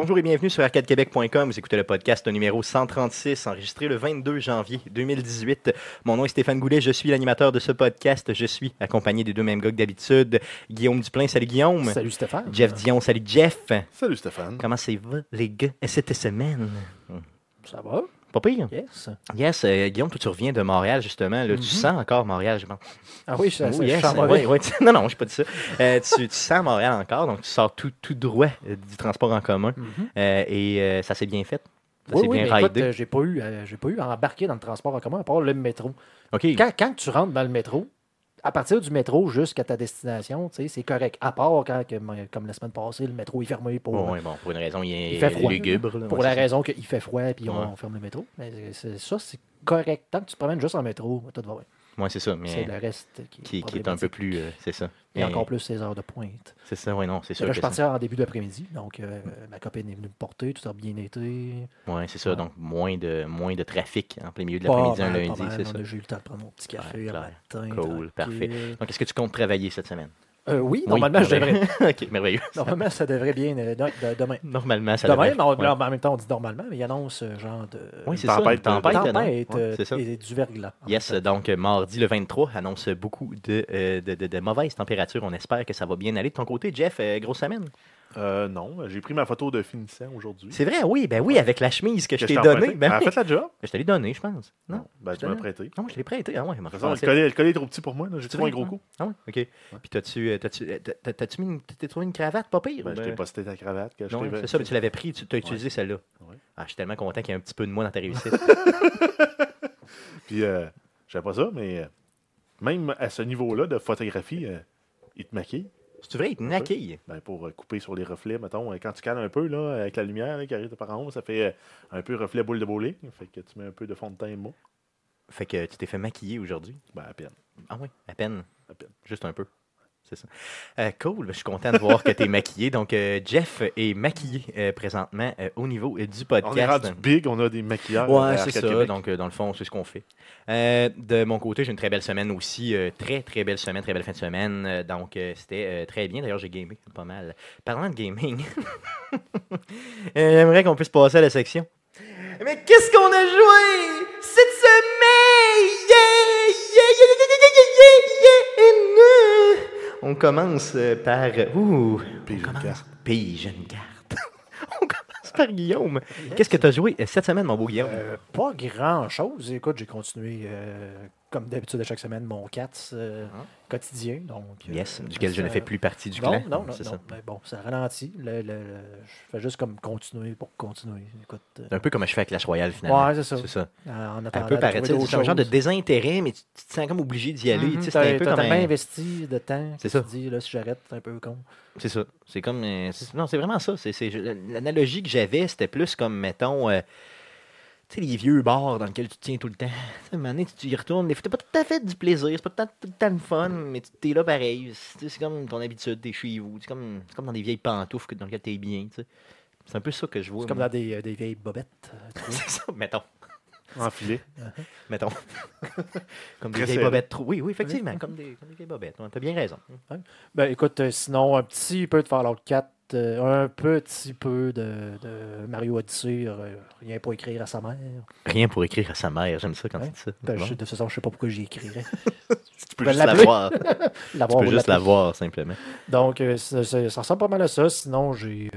Bonjour et bienvenue sur ArcadeQuébec.com. Vous écoutez le podcast numéro 136, enregistré le 22 janvier 2018. Mon nom est Stéphane Goulet, je suis l'animateur de ce podcast. Je suis accompagné des deux mêmes gars que d'habitude. Guillaume Duplin, salut Guillaume. Salut Stéphane. Jeff Dion, salut Jeff. Salut Stéphane. Comment ça va les gars cette semaine? Ça va. Pas pire. Yes. Yes. Guillaume, toi, tu reviens de Montréal, justement. Là, tu sens encore Montréal, je pense. Ah oui, je sens Montréal. Oui, oui. Non, je n'ai pas dit ça. Tu sens Montréal encore, donc tu sors tout droit du transport en commun. Et ça s'est bien fait. Ça s'est bien ridé. Écoute, j'ai pas eu à embarquer dans le transport en commun à part le métro. Okay. Quand tu rentres dans le métro, à partir du métro jusqu'à ta destination, c'est correct. À part quand, comme la semaine passée, le métro est fermé pour une raison il fait froid, lugubre. Là, pour la raison qu'il fait froid et on ferme le métro. Mais ça, c'est correct. Tant que tu te promènes juste en métro, tout va bien. Oui, c'est ça. Mais c'est le reste qui est un peu plus... c'est ça. Et encore plus ces heures de pointe. C'est ça, oui, non, c'est sûr. Là, je partais en début d'après-midi, donc ma copine est venue me porter, tout a bien été. Oui, c'est ça, donc moins de trafic en plein milieu de l'après-midi un lundi, c'est ça. J'ai eu le temps de prendre mon petit café le matin. Cool, parfait. Donc, est-ce que tu comptes travailler cette semaine? Oui, normalement, je devrais. OK, merveilleux. Normalement, ça devrait bien demain. Normalement, ça devrait. Demain, mais en même temps, on dit normalement, mais il annonce genre de... Oui, c'est ça, une tempête et du verglas. Yes, donc mardi le 23 annonce beaucoup de mauvaises températures. On espère que ça va bien aller. De ton côté, Jeff, grosse semaine? Non, j'ai pris ma photo de finissant aujourd'hui. C'est vrai, oui, avec la chemise que je t'ai donnée. Ben, en fait, la job. Je te l'ai donnée, je pense. Non, tu m'as prêté. Non, je l'ai prêté. Ah ouais, le collier est trop petit pour moi. J'ai trouvé un gros coup. Ah ouais, ok. Ouais. Puis t'as-tu trouvé une cravate, pas pire? Je t'ai posté ta cravate. C'est ça, mais tu l'avais pris, tu as utilisé celle-là. Ouais. Ah, je suis tellement content qu'il y ait un petit peu de moi dans ta réussite. Puis, je sais pas ça, mais même à ce niveau-là de photographie, il te maquille. C'est vrai, il te naquille. Ben pour couper sur les reflets, mettons, quand tu cales un peu là, avec la lumière là, qui arrive de par en haut, ça fait un peu reflet boule de bowling. Fait que tu mets un peu de fond de teint mou. Fait que tu t'es fait maquiller aujourd'hui? Ben à peine. Ah oui, à peine. À peine. Juste un peu. C'est ça. Cool, je suis content de voir que tu es maquillé. Donc, Jeff est maquillé présentement au niveau du podcast. On est rendu big, on a des maquillages. Oui, c'est ça. Québec. Donc, dans le fond, c'est ce qu'on fait. De mon côté, j'ai une très belle semaine aussi. Très, très belle semaine, très belle fin de semaine. Donc, c'était très bien. D'ailleurs, j'ai gamé pas mal. Parlant de gaming, j'aimerais qu'on puisse passer à la section. Mais qu'est-ce qu'on a joué cette semaine? On commence par... Pige une carte. On commence par Guillaume. Qu'est-ce que tu as joué cette semaine, mon beau Guillaume? Pas grand-chose. Écoute, j'ai continué, comme d'habitude, à chaque semaine, mon CATS quotidien. Donc, duquel je ne fais plus partie du clan. Non, c'est ça. Mais bon, ça ralentit. Je fais juste comme continuer pour continuer. Écoute, un peu comme je fais avec Clash Royale, finalement. Ouais, c'est ça. C'est ça. Un peu par un genre de désintérêt, mais tu te sens comme obligé d'y aller. Tu as tellement investi de temps que tu te dis, là, si j'arrête, c'est un peu con. C'est ça. C'est comme... Non, c'est vraiment ça. L'analogie que j'avais, c'était plus comme, mettons... Tu sais, les vieux bars dans lesquels tu te tiens tout le temps. À un moment donné, tu y retournes. T'as pas tout à fait du plaisir, c'est pas tout le temps le fun, mais t'es là pareil. C'est comme ton habitude, t'es chez vous. C'est comme dans des vieilles pantoufles dans lesquelles t'es bien. T'sais. C'est un peu ça que je vois. C'est comme dans des vieilles bobettes. C'est ça, mettons. Enfilé. Mettons. Comme des vieilles bobettes. Oui, oui, effectivement, comme des vieilles bobettes. T'as bien raison. Ben, écoute, sinon, un petit peu de Fallout 4. Un petit peu de Mario Odyssey, rien pour écrire à sa mère. Rien pour écrire à sa mère, j'aime ça quand tu dis ça. Ben, de toute façon, je sais pas pourquoi j'y écrirais. Tu peux juste l'avoir. Tu peux juste l'avoir, simplement. Donc, ça ressemble pas mal à ça. Sinon, j'ai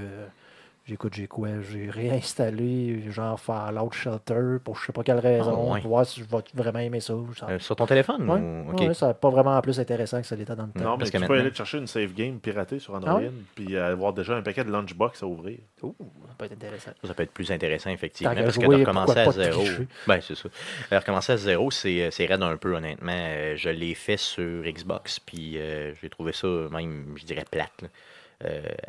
réinstallé genre Fallout Shelter pour je sais pas quelle raison, pour voir si je vais vraiment aimer ça. Sur ton téléphone? Oui, ça n'est pas vraiment plus intéressant que ça l'était dans le temps. Non, parce que tu peux aller chercher une save game piratée sur Android puis avoir déjà un paquet de lunchbox à ouvrir. Oh, ça peut être intéressant. Ça peut être plus intéressant, effectivement, parce que de recommencer à zéro. Ben, c'est ça. Recommencer à zéro, c'est raide un peu, honnêtement. Je l'ai fait sur Xbox, puis j'ai trouvé ça même, je dirais, plate, là.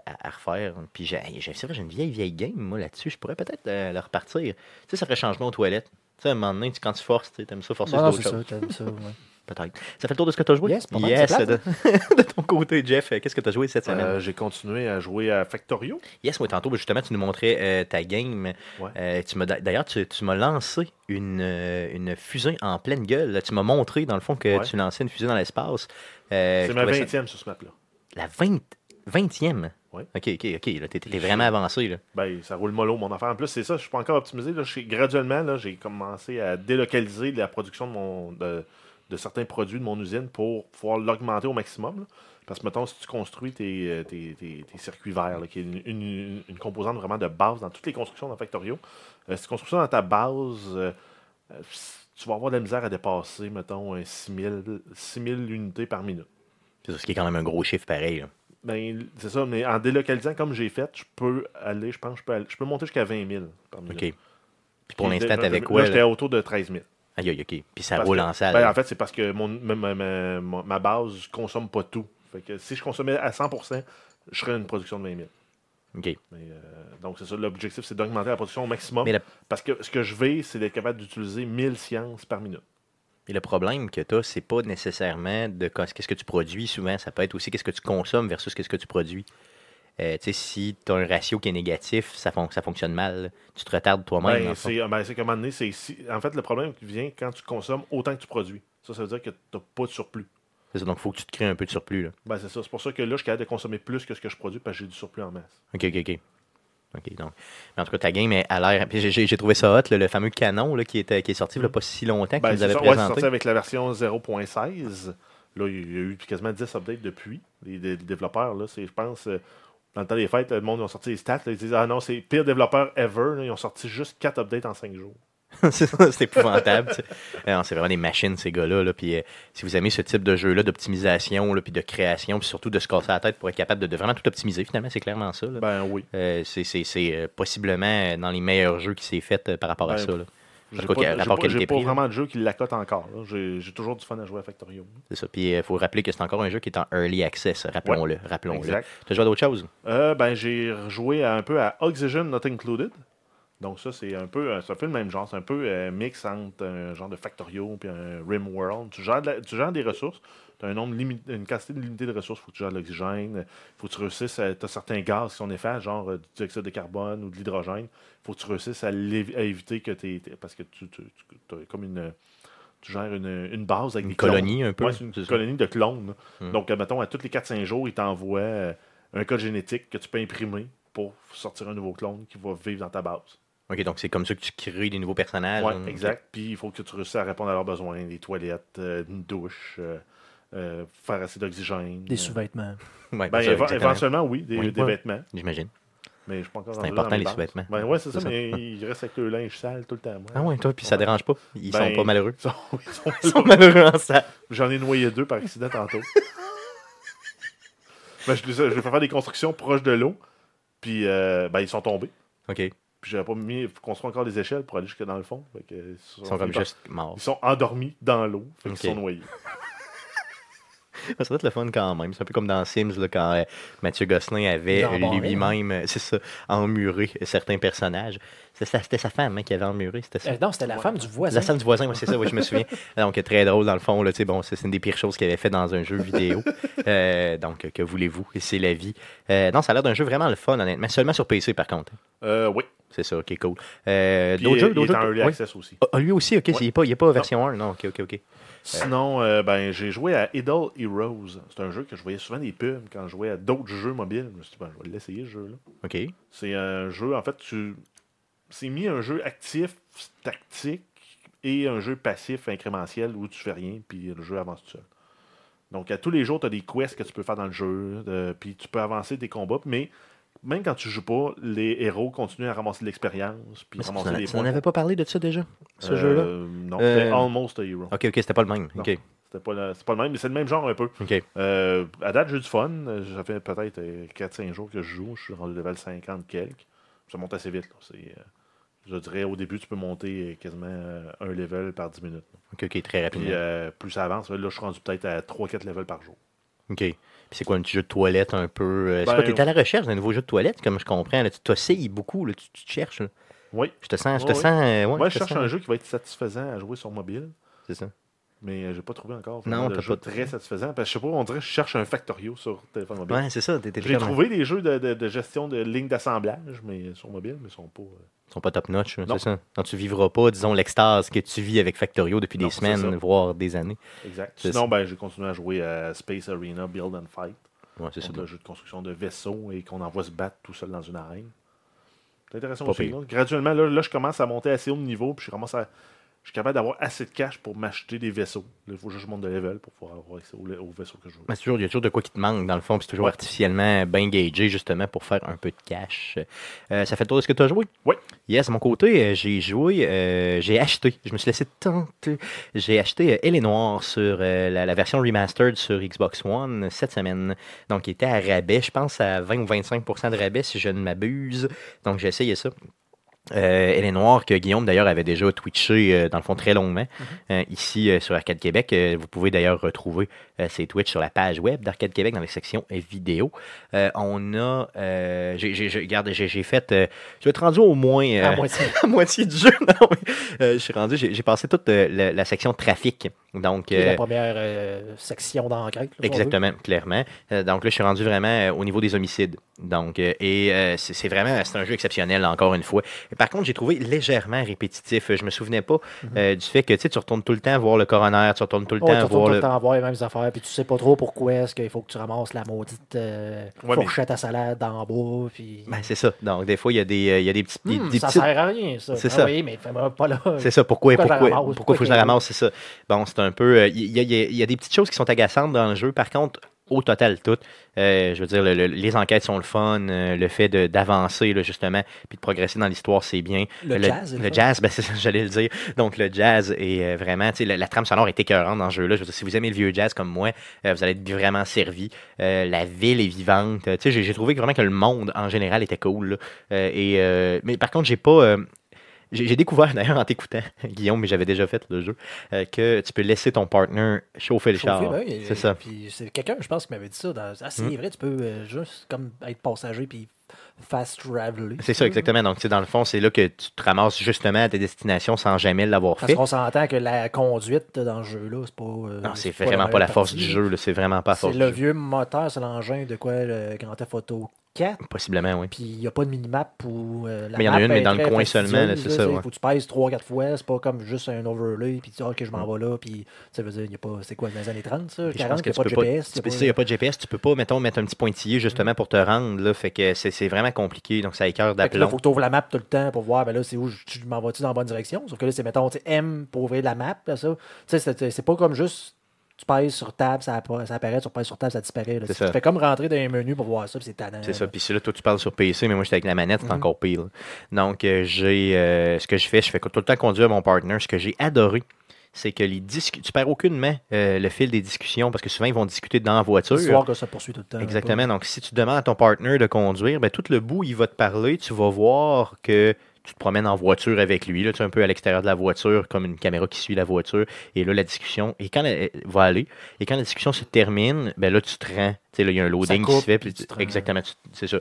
À refaire. Puis c'est vrai, j'ai une vieille game, moi, là-dessus. Je pourrais peut-être la repartir. Tu sais, ça ferait changement aux toilettes. Tu sais, à un moment donné, quand tu forces, tu aimes ça forcer sur d'autres choses. T'aimes ça, ouais. Peut-être. Ça fait le tour de ce que tu as joué? Yes, de ton côté, Jeff, qu'est-ce que tu as joué cette semaine? J'ai continué à jouer à Factorio. Yes, moi, tantôt, justement, tu nous montrais ta game. Ouais. D'ailleurs, tu m'as lancé une fusée en pleine gueule. Tu m'as montré, dans le fond, que tu lançais une fusée dans l'espace. C'est ma 20e sur ce map-là. La 20e? Ouais. OK. T'es vraiment avancé, là. Ben, ça roule mollo, mon affaire. En plus, c'est ça, je suis pas encore optimisé. Là. Graduellement, là, j'ai commencé à délocaliser la production de certains produits de mon usine pour pouvoir l'augmenter au maximum. Là. Parce que, mettons, si tu construis tes circuits verts, là, qui est une composante vraiment de base dans toutes les constructions dans Factorio, si tu construis ça dans ta base, tu vas avoir de la misère à dépasser, mettons, 6 000 unités par minute. C'est ça, ce qui est quand même un gros chiffre pareil, là. Ben, c'est ça, mais en délocalisant comme j'ai fait, je peux monter jusqu'à 20 000 par minute. OK. Puis pour l'instant, t'avais quoi? Là, j'étais autour de 13 000. Aïe, OK. Puis ça roule en salle. Ben, en fait, c'est parce que ma base ne consomme pas tout. Fait que si je consommais à 100 %, je serais une production de 20 000. OK. Mais, donc, c'est ça. L'objectif, c'est d'augmenter la production au maximum. Parce que ce que je vais, c'est d'être capable d'utiliser 1000 sciences par minute. Et le problème que tu as, c'est pas nécessairement de qu'est-ce que tu produis souvent. Ça peut être aussi qu'est-ce que tu consommes versus qu'est-ce que tu produis. Si tu as un ratio qui est négatif, ça fonctionne mal. Tu te retardes toi-même. C'est comme à un moment donné, en fait, le problème vient quand tu consommes autant que tu produis. Ça veut dire que tu n'as pas de surplus. C'est ça, donc il faut que tu te crées un peu de surplus. Là. Ben, c'est ça. C'est pour ça que là, je suis capable de consommer plus que ce que je produis parce que j'ai du surplus en masse. OK, donc. Mais en tout cas, ta game a l'air. J'ai trouvé ça hot, là, le fameux canon là, qui est sorti il n'y a pas si longtemps que vous avez présenté. C'est sorti avec la version 0.16. Là, il y a eu quasiment 10 updates depuis. Les développeurs, là, je pense, dans le temps des fêtes, là, le monde a sorti les stats. Là, ils disent, ah non, c'est le pire développeur ever. Là, ils ont sorti juste 4 updates en 5 jours. C'est épouvantable. Alors, c'est vraiment des machines, ces gars-là. Là. Puis, si vous aimez ce type de jeu-là, d'optimisation, là, puis de création, puis surtout de se casser la tête pour être capable de vraiment tout optimiser, finalement, c'est clairement ça. Là. Ben oui. C'est possiblement dans les meilleurs jeux qui s'est fait par rapport à ça. Là. J'ai pas vraiment de jeu qui l'accote encore. J'ai toujours du fun à jouer à Factorio. C'est ça. Puis, il faut rappeler que c'est encore un jeu qui est en early access. Rappelons-le. Tu as joué à d'autres choses? J'ai joué un peu à Oxygen Not Included. Donc ça, c'est un peu le même genre. C'est un peu mix entre un genre de Factorio et un RimWorld. Tu gères des ressources. Tu as une quantité limitée de ressources. Il faut que tu gères de l'oxygène. Il faut que tu réussisses à... Tu as certains gaz qui sont néfastes, genre du dioxyde de carbone ou de l'hydrogène. Il faut que tu réussisses à éviter que parce que tu as comme une... Tu gères une base avec des clones. Une colonie un peu. Ouais, c'est une colonie de clones. Donc, mettons, à tous les 4-5 jours, ils t'envoient un code génétique que tu peux imprimer pour sortir un nouveau clone qui va vivre dans ta base. OK, donc c'est comme ça que tu crées des nouveaux personnages. Oui, exact. Puis il faut que tu réussisses à répondre à leurs besoins. Des toilettes, une douche, faire assez d'oxygène. Des sous-vêtements. Ouais, éventuellement, oui, des vêtements. J'imagine. Mais je suis pas encore c'est important, les sous-vêtements. Ben, oui, c'est ça, mais ils restent avec le linge sale tout le temps. Ah oui, toi, puis ça dérange pas. Ils sont pas malheureux. Ils sont malheureux en salle. J'en ai noyé 2 par accident tantôt. Je vais faire des constructions proches de l'eau, puis ils sont tombés. OK. Puis j'avais pas construit encore des échelles pour aller jusque dans le fond. Ils sont juste morts. Ils sont endormis dans l'eau. Ils sont noyés. Ça doit être le fun quand même. C'est un peu comme dans Sims, là, quand Mathieu Gosselin avait lui-même emmuré certains personnages. C'était sa femme hein, qui avait emmuré. C'était ça. Non, c'était la femme du voisin. La femme du voisin, oui, c'est ça, oui, je me souviens. Donc, très drôle dans le fond. Là, c'est une des pires choses qu'il avait fait dans un jeu vidéo. Donc, que voulez-vous? C'est la vie. Non, ça a l'air d'un jeu vraiment le fun, honnêtement. Seulement sur PC, par contre. Oui. C'est ça, OK, cool. D'autres jeux? En early access aussi. Ah, lui aussi, OK, il n'est pas version 1, non, OK. Sinon, j'ai joué à Idle Heroes. C'est un jeu que je voyais souvent des pubs quand je jouais à d'autres jeux mobiles. Je me suis dit, je vais l'essayer, ce jeu-là. OK. C'est un jeu, en fait, c'est mis un jeu actif, tactique, et un jeu passif, incrémentiel, où tu fais rien, puis le jeu avance tout seul. Donc, à tous les jours, tu as des quests que tu peux faire dans le jeu, puis tu peux avancer des combats, mais... Même quand tu joues pas, les héros continuent à ramasser de l'expérience puis ramasser des points. On n'avait pas parlé de ça déjà, ce jeu-là? Non, c'était Almost a Hero. OK, c'était pas le même. Non, c'était pas le même, mais c'est le même genre un peu. Okay. À date, j'ai eu du fun. Ça fait peut-être 4-5 jours que je joue. Je suis dans le level 50 quelques. Ça monte assez vite. Je dirais, au début, tu peux monter quasiment un level par 10 minutes. OK, très rapidement. Puis, plus ça avance, là, je suis rendu peut-être à 3-4 levels par jour. OK. Puis c'est quoi, un petit jeu de toilette un peu... t'es à la recherche d'un nouveau jeu de toilette, comme je comprends. Là, tu t'oscilles beaucoup, là, tu te cherches. Là. Oui. Je cherche un jeu qui va être satisfaisant à jouer sur mobile. C'est ça. Mais j'ai pas trouvé encore un jeu très satisfaisant. Parce que je sais pas, on dirait que je cherche un Factorio sur téléphone mobile. Ouais, c'est ça. J'ai trouvé des jeux de gestion de lignes d'assemblage mais sur mobile, mais ils sont pas... Ils sont pas top-notch, c'est ça. Non, tu vivras pas, disons, l'extase que tu vis avec Factorio depuis des semaines, voire des années. Exact. Sinon, j'ai continué à jouer à Space Arena, Build and Fight. Ouais, c'est ça. Un jeu de construction de vaisseaux et qu'on envoie se battre tout seul dans une arène. C'est intéressant aussi. Là. Graduellement, là, je commence à monter assez haut de niveau, puis je suis capable d'avoir assez de cash pour m'acheter des vaisseaux. Il faut juste que je monte de level pour pouvoir avoir accès aux vaisseaux que je veux. Bien sûr, il y a toujours de quoi qui te manque, dans le fond, puis c'est toujours artificiellement bien gagé, justement, pour faire un peu de cash. Ça fait le tour de ce que tu as joué? Oui. Yes, à mon côté, j'ai joué, j'ai acheté, je me suis laissé tenter, j'ai acheté L.A. Noire sur la version remastered sur Xbox One cette semaine. Donc, il était à rabais, je pense à 20 ou 25% de rabais, si je ne m'abuse. Donc, j'ai essayé ça. Elle est noire que Guillaume d'ailleurs avait déjà twitché dans le fond très longuement ici sur Arcade Québec. Vous pouvez d'ailleurs retrouver ses Twitch sur la page web d'Arcade Québec dans les sections vidéo. On a j'ai fait je suis rendu au moins à moitié du jeu. Non, mais, je suis rendu j'ai passé toute la section trafic. Donc la première section d'enquête. Exactement, clairement. Donc là je suis rendu vraiment au niveau des homicides. Donc c'est vraiment c'est un jeu exceptionnel encore une fois. Par contre, j'ai trouvé légèrement répétitif. Je me souvenais pas du fait que tu retournes tout le temps voir le coroner, tu retournes tout le temps voir les mêmes affaires, puis tu sais pas trop pourquoi est-ce qu'il faut que tu ramasses la maudite fourchette à salade en bas. Puis... Ben, c'est ça. Donc, des fois, il y a des petits... ça sert à rien, ça. C'est ça. Oui, mais fais-moi pas là. C'est ça. Pourquoi il faut que je la ramasse, c'est ça. Bon, c'est un peu... Il y a des petites choses qui sont agaçantes dans le jeu. Par contre... Au total, tout. Je veux dire, les enquêtes sont le fun. Le fait d'avancer, là, justement, puis de progresser dans l'histoire, c'est bien. Le jazz. Le jazz, ben, c'est ça que j'allais le dire. Donc, le jazz est vraiment... La trame sonore est écœurante dans ce jeu-là. Je veux dire, si vous aimez le vieux jazz comme moi, vous allez être vraiment servi. La ville est vivante. J'ai trouvé vraiment que le monde, en général, était cool. Là. Mais par contre, j'ai pas... J'ai découvert, d'ailleurs, en t'écoutant, Guillaume, mais j'avais déjà fait le jeu, que tu peux laisser ton partner chauffer le char. Ben, c'est ça. Puis c'est quelqu'un, je pense, qui m'avait dit ça. C'est vrai, tu peux juste comme être passager puis fast traveler. C'est ça, exactement. Donc, dans le fond, c'est là que tu te ramasses justement à tes destinations sans jamais l'avoir fait. Parce qu'on s'entend que la conduite dans le jeu-là, c'est pas... non, c'est vraiment pas la force du jeu. Là. C'est vraiment pas la force. C'est le vieux moteur, c'est l'engin de quoi le Grand Theft Auto 4. Possiblement, oui. Puis il n'y a pas de minimap ou la mais il y en a une, mais dans le coin seulement, là, c'est ça. Il faut que tu pèses 3-4 fois, c'est pas comme juste un overlay, puis tu dis, OK, je m'en vais là, puis ça veut dire, il n'y a pas, c'est quoi, dans les années 30, ça, 40, il n'y a pas de GPS. Il n'y a pas de GPS, tu peux pas, mettons, mettre un petit pointillé justement pour te rendre, là, fait que c'est vraiment compliqué, donc ça écœure d'aplomb. Il faut que tu ouvres la map tout le temps pour voir, ben là, c'est où, tu m'en vas-tu dans la bonne direction, sauf que là, c'est, mettons, M pour ouvrir la map, là, ça. Tu sais, c'est pas comme juste. Tu pèses sur table, ça apparaît, tu repèses sur table, ça disparaît. Là. Ça. Tu fais comme rentrer dans les menus pour voir ça, puis c'est tannant. C'est ça, puis c'est là, toi, tu parles sur PC, mais moi, j'étais avec la manette, c'est encore pire. Donc, ce que je fais tout le temps conduire à mon partner. Ce que j'ai adoré, c'est que tu perds aucunement le fil des discussions, parce que souvent, ils vont discuter dans la voiture. L'histoire que ça poursuit tout le temps. Exactement, donc si tu demandes à ton partner de conduire, ben, tout le bout, il va te parler, tu vas voir que... Tu te promènes en voiture avec lui, là, tu es un peu à l'extérieur de la voiture, comme une caméra qui suit la voiture. Et là, la discussion, et quand elle va aller, et quand la discussion se termine, ben là, tu te rends. Tu sais, il y a un loading coupe, qui se fait. Puis tu exactement, c'est ça.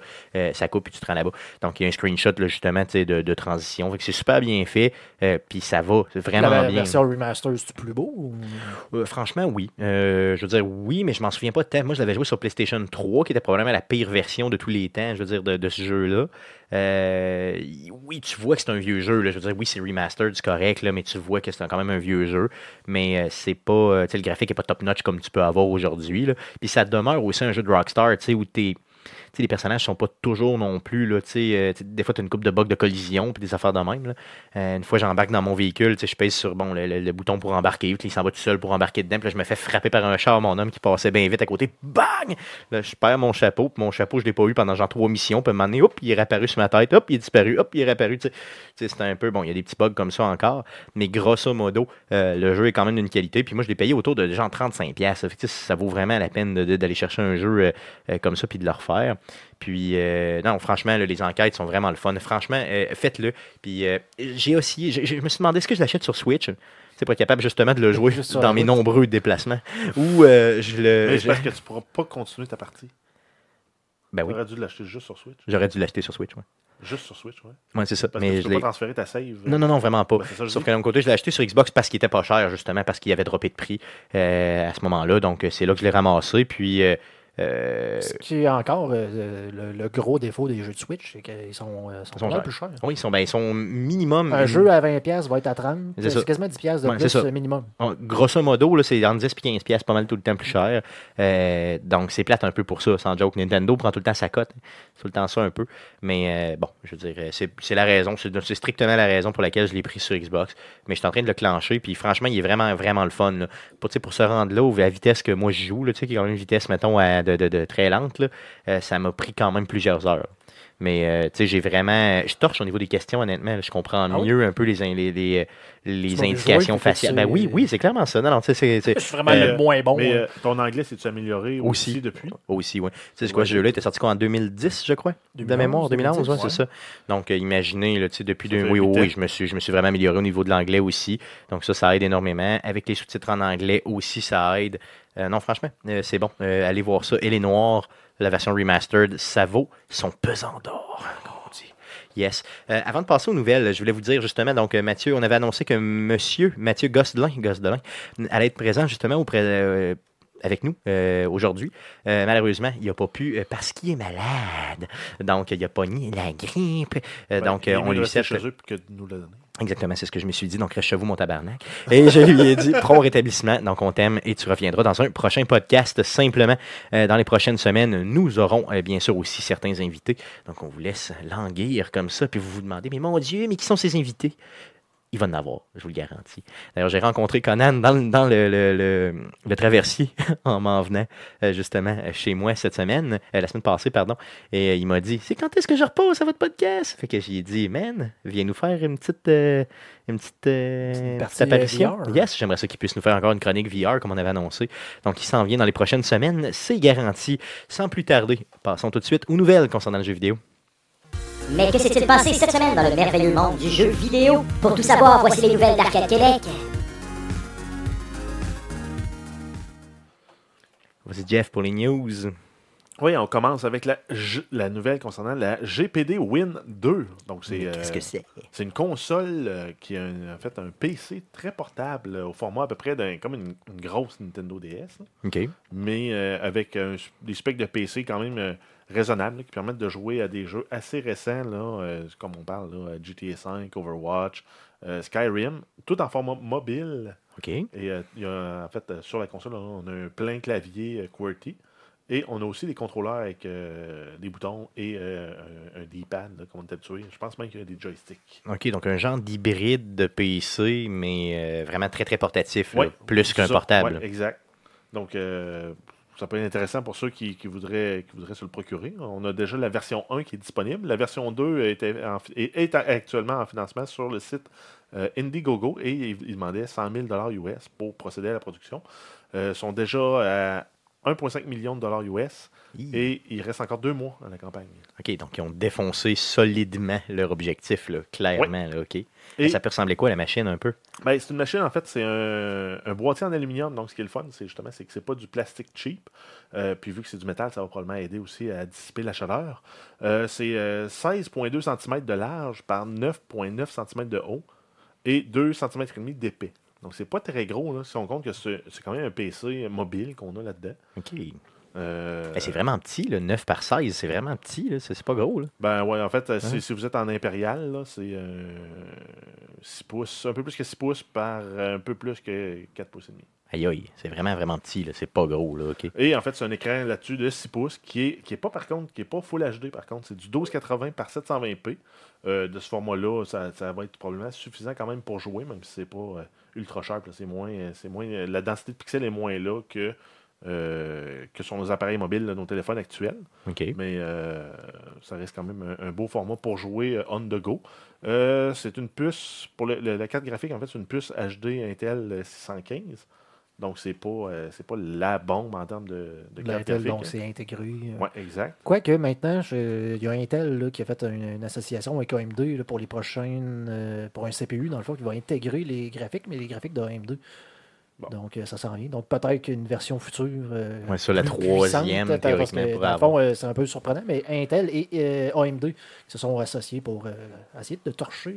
Ça coupe et tu te rends là-bas. Donc, il y a un screenshot, là, justement, de transition. Fait que c'est super bien fait. Puis ça va vraiment bien. La version remaster, c'est plus beau? Ou... franchement, oui. Je veux dire, oui, mais je m'en souviens pas tant. Moi, je l'avais joué sur PlayStation 3, qui était probablement la pire version de tous les temps, je veux dire, de ce jeu-là. Oui, tu vois que c'est un vieux jeu. Là. Je veux dire, oui, c'est remastered, c'est correct, là, mais tu vois que c'est quand même un vieux jeu. Mais c'est pas... tu sais, le graphique n'est pas top-notch comme tu peux avoir aujourd'hui. Puis ça demeure aussi un jeu de Rockstar, tu sais, où les personnages sont pas toujours non plus, là, tu sais, des fois, tu as une couple de bugs de collision puis des affaires de même, là. Une fois, j'embarque dans mon véhicule, tu sais, je pèse sur le bouton pour embarquer, puis il s'en va tout seul pour embarquer dedans, puis là, je me fais frapper par un char, mon homme qui passait bien vite à côté, bang! Là, je perds mon chapeau, puis mon chapeau, je l'ai pas eu pendant genre 3 missions, puis à un moment donné, hop, il est réapparu sur ma tête, hop, il est disparu, hop, il est réapparu, tu sais, c'est un peu, bon, il y a des petits bugs comme ça encore, mais grosso modo, le jeu est quand même d'une qualité, puis moi, je l'ai payé autour de genre 35$, fait que ça vaut vraiment la peine d'aller chercher un jeu comme ça, puis de le refaire. Puis, non, franchement, là, les enquêtes sont vraiment le fun. Franchement, faites-le. Puis, j'ai aussi... Je me suis demandé, est-ce que je l'achète sur Switch? C'est pour être capable, justement, de le jouer dans mes nombreux déplacements. Ou je le... Mais parce que tu ne pourras pas continuer ta partie. Ben oui. J'aurais dû l'acheter juste sur Switch. J'aurais dû l'acheter sur Switch, oui. Juste sur Switch, oui. Oui, c'est ça. Parce mais que tu peux pas transférer ta save. Non, vraiment pas. Ben, ça, sauf que d'un côté, je l'ai acheté sur Xbox parce qu'il était pas cher, justement, parce qu'il avait droppé de prix à ce moment-là. Donc, c'est là que je l'ai ramassé. Puis... Ce qui est encore le gros défaut des jeux de Switch, c'est qu'ils sont pas plus chers. Oui, ils sont minimum. Un jeu à 20$ va être à 30$. C'est quasiment 10$ de plus minimum. Grosso modo, là, c'est entre 10$ et 15$, pas mal tout le temps plus cher. Donc, c'est plate un peu pour ça, sans joke. Nintendo prend tout le temps sa cote, tout le temps ça un peu. Mais bon, je veux dire, c'est la raison, c'est strictement la raison pour laquelle je l'ai pris sur Xbox. Mais je suis en train de le clencher, puis franchement, il est vraiment, vraiment le fun. Là. Pour se rendre là, ou à la vitesse que moi je joue, là, qui est quand même une vitesse, mettons, de très lente, là, ça m'a pris quand même plusieurs heures. Mais je torche au niveau des questions, honnêtement. Là, je comprends mieux un peu les indications faciales. Ben oui, c'est clairement ça. Non, c'est, je suis vraiment le moins bon. Mais ton anglais, c'est-tu amélioré aussi depuis? Aussi, oui. Tu sais quoi, ce jeu-là était sorti quoi en 2010, je crois? 2011, de mémoire, 2011, oui, ouais. C'est ça. Donc, imaginez, là, depuis... je me suis vraiment amélioré au niveau de l'anglais aussi. Donc, ça aide énormément. Avec les sous-titres en anglais aussi, ça aide. Non, franchement, c'est bon. Allez voir ça. L.A. Noire, la version remastered, ça vaut son pesant d'or, comme on dit. Yes. Avant de passer aux nouvelles, je voulais vous dire justement, donc Mathieu, on avait annoncé que monsieur Mathieu Gosselin allait être présent justement avec nous aujourd'hui. Malheureusement, il n'a pas pu parce qu'il est malade. Donc, il a pogné la grippe. On lui sèche. Exactement, c'est ce que je me suis dit. Donc, reste chez vous, mon tabarnak. Et je lui ai dit, prompt rétablissement. Donc, on t'aime et tu reviendras dans un prochain podcast. Simplement, dans les prochaines semaines, nous aurons bien sûr aussi certains invités. Donc, on vous laisse languir comme ça. Puis, vous vous demandez, mais mon Dieu, mais qui sont ces invités? Il va en avoir, je vous le garantis. D'ailleurs, j'ai rencontré Conan dans le traversier en m'en venant justement chez moi la semaine passée, pardon. Et il m'a dit, c'est quand est-ce que je repose à votre podcast? Fait que j'ai dit, man, viens nous faire une petite apparition. VR. Yes, j'aimerais ça qu'il puisse nous faire encore une chronique VR comme on avait annoncé. Donc, il s'en vient dans les prochaines semaines, c'est garanti. Sans plus tarder, passons tout de suite aux nouvelles concernant le jeu vidéo. Mais que s'est-il passé cette semaine dans le merveilleux monde du jeu vidéo? Pour tout savoir, voici les nouvelles d'Arcade Québec. Voici Jeff pour les news. Oui, on commence avec la nouvelle concernant la GPD Win 2. Donc, qu'est-ce que c'est? C'est une console qui a en fait un PC très portable au format à peu près comme une grosse Nintendo DS. Là. OK. Mais avec des specs de PC quand même... raisonnables, là, qui permettent de jouer à des jeux assez récents, là, comme on parle, là, GTA V, Overwatch, Skyrim, tout en format mobile. OK. Et sur la console, on a un plein clavier QWERTY. Et on a aussi des contrôleurs avec des boutons et un D-pad, là, comme on est habitué. Je pense même qu'il y a des joysticks. OK, donc un genre d'hybride de PC, mais vraiment très, très portatif, ouais, là, plus qu'un portable. Oui, exact. Donc... ça peut être intéressant pour ceux qui voudraient se le procurer. On a déjà la version 1 qui est disponible. La version 2 est actuellement en financement sur le site Indiegogo et il demandait 100 000 $ US pour procéder à la production. Ils sont déjà à 1,5 million de $ US et il reste encore 2 mois à la campagne. OK, donc ils ont défoncé solidement leur objectif, là, clairement. Oui. Là, OK. Et ça peut ressembler quoi à la machine un peu? Ben, c'est une machine, en fait, c'est un boîtier en aluminium. Donc, ce qui est le fun, c'est que c'est pas du plastique cheap. Puis, vu que c'est du métal, ça va probablement aider aussi à dissiper la chaleur. C'est 16,2 cm de large par 9,9 cm de haut et 2,5 cm d'épais. Donc, c'est pas très gros, là, si on compte que c'est quand même un PC mobile qu'on a là-dedans. OK. C'est vraiment petit, le 9x16, c'est vraiment petit, là, c'est pas gros. Là. Ben ouais, en fait, si vous êtes en impérial, là, c'est 6 pouces, un peu plus que 6 pouces par un peu plus que 4 pouces et demi. Aïe aïe, c'est vraiment, vraiment petit, là, c'est pas gros. Là, okay. Et en fait, c'est un écran là-dessus de 6 pouces qui est pas Full HD, par contre, c'est du 1280 par 720p. De ce format-là, ça va être probablement suffisant quand même pour jouer, même si c'est pas ultra sharp, là, c'est moins, la densité de pixels est moins là que sont nos appareils mobiles, nos téléphones actuels. Okay. Mais ça reste quand même un beau format pour jouer on the go. C'est une puce, pour la carte graphique, en fait, c'est une puce HD Intel 615. Donc, c'est pas la bombe en termes de carte graphique. Bon, c'est intégré. Oui, exact. Quoique, maintenant, il y a Intel là, qui a fait une association avec AMD là, pour les prochaines... pour un CPU, dans le fond, qui va intégrer les graphiques, mais les graphiques de AMD. Bon. Donc, ça s'en vient. Donc, peut-être qu'une version future... oui, sur la troisième, théoriquement, pourrait avoir. Dans le fond, c'est un peu surprenant, mais Intel et AMD se sont associés pour essayer de torcher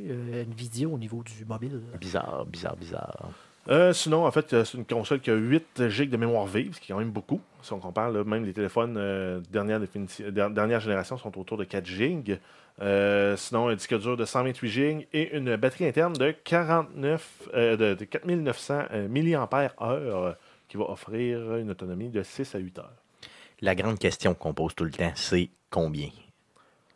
Nvidia au niveau du mobile. Bizarre. Sinon, en fait, c'est une console qui a 8 GB de mémoire vive, ce qui est quand même beaucoup. Si on compare, là, même les téléphones dernière génération sont autour de 4 GB. Sinon, un disque dur de 128 GB et une batterie interne de 4900 mAh qui va offrir une autonomie de 6 à 8 heures. La grande question qu'on pose tout le temps, c'est combien?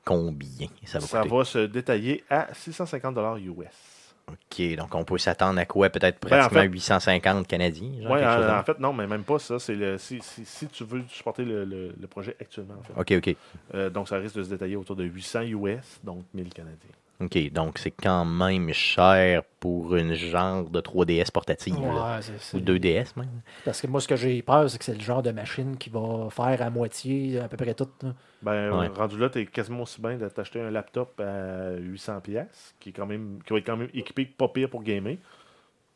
Combien ça va coûter? Ça va se détailler à 650$ US. OK, donc on peut s'attendre à quoi? Peut-être pratiquement 850 Canadiens? Oui, en fait, non, mais même pas ça. C'est si tu veux supporter le projet actuellement. En fait. OK. Donc, ça risque de se détailler autour de 800 US, donc 1000 Canadiens. OK, donc c'est quand même cher pour une genre de 3DS portative. Ouais, là, ou 2DS même. Parce que moi, ce que j'ai peur, c'est que c'est le genre de machine qui va faire à moitié à peu près tout. Là. Rendu là, t'es quasiment aussi bien de t'acheter un laptop à 800$, qui va être quand même équipé pas pire pour gamer,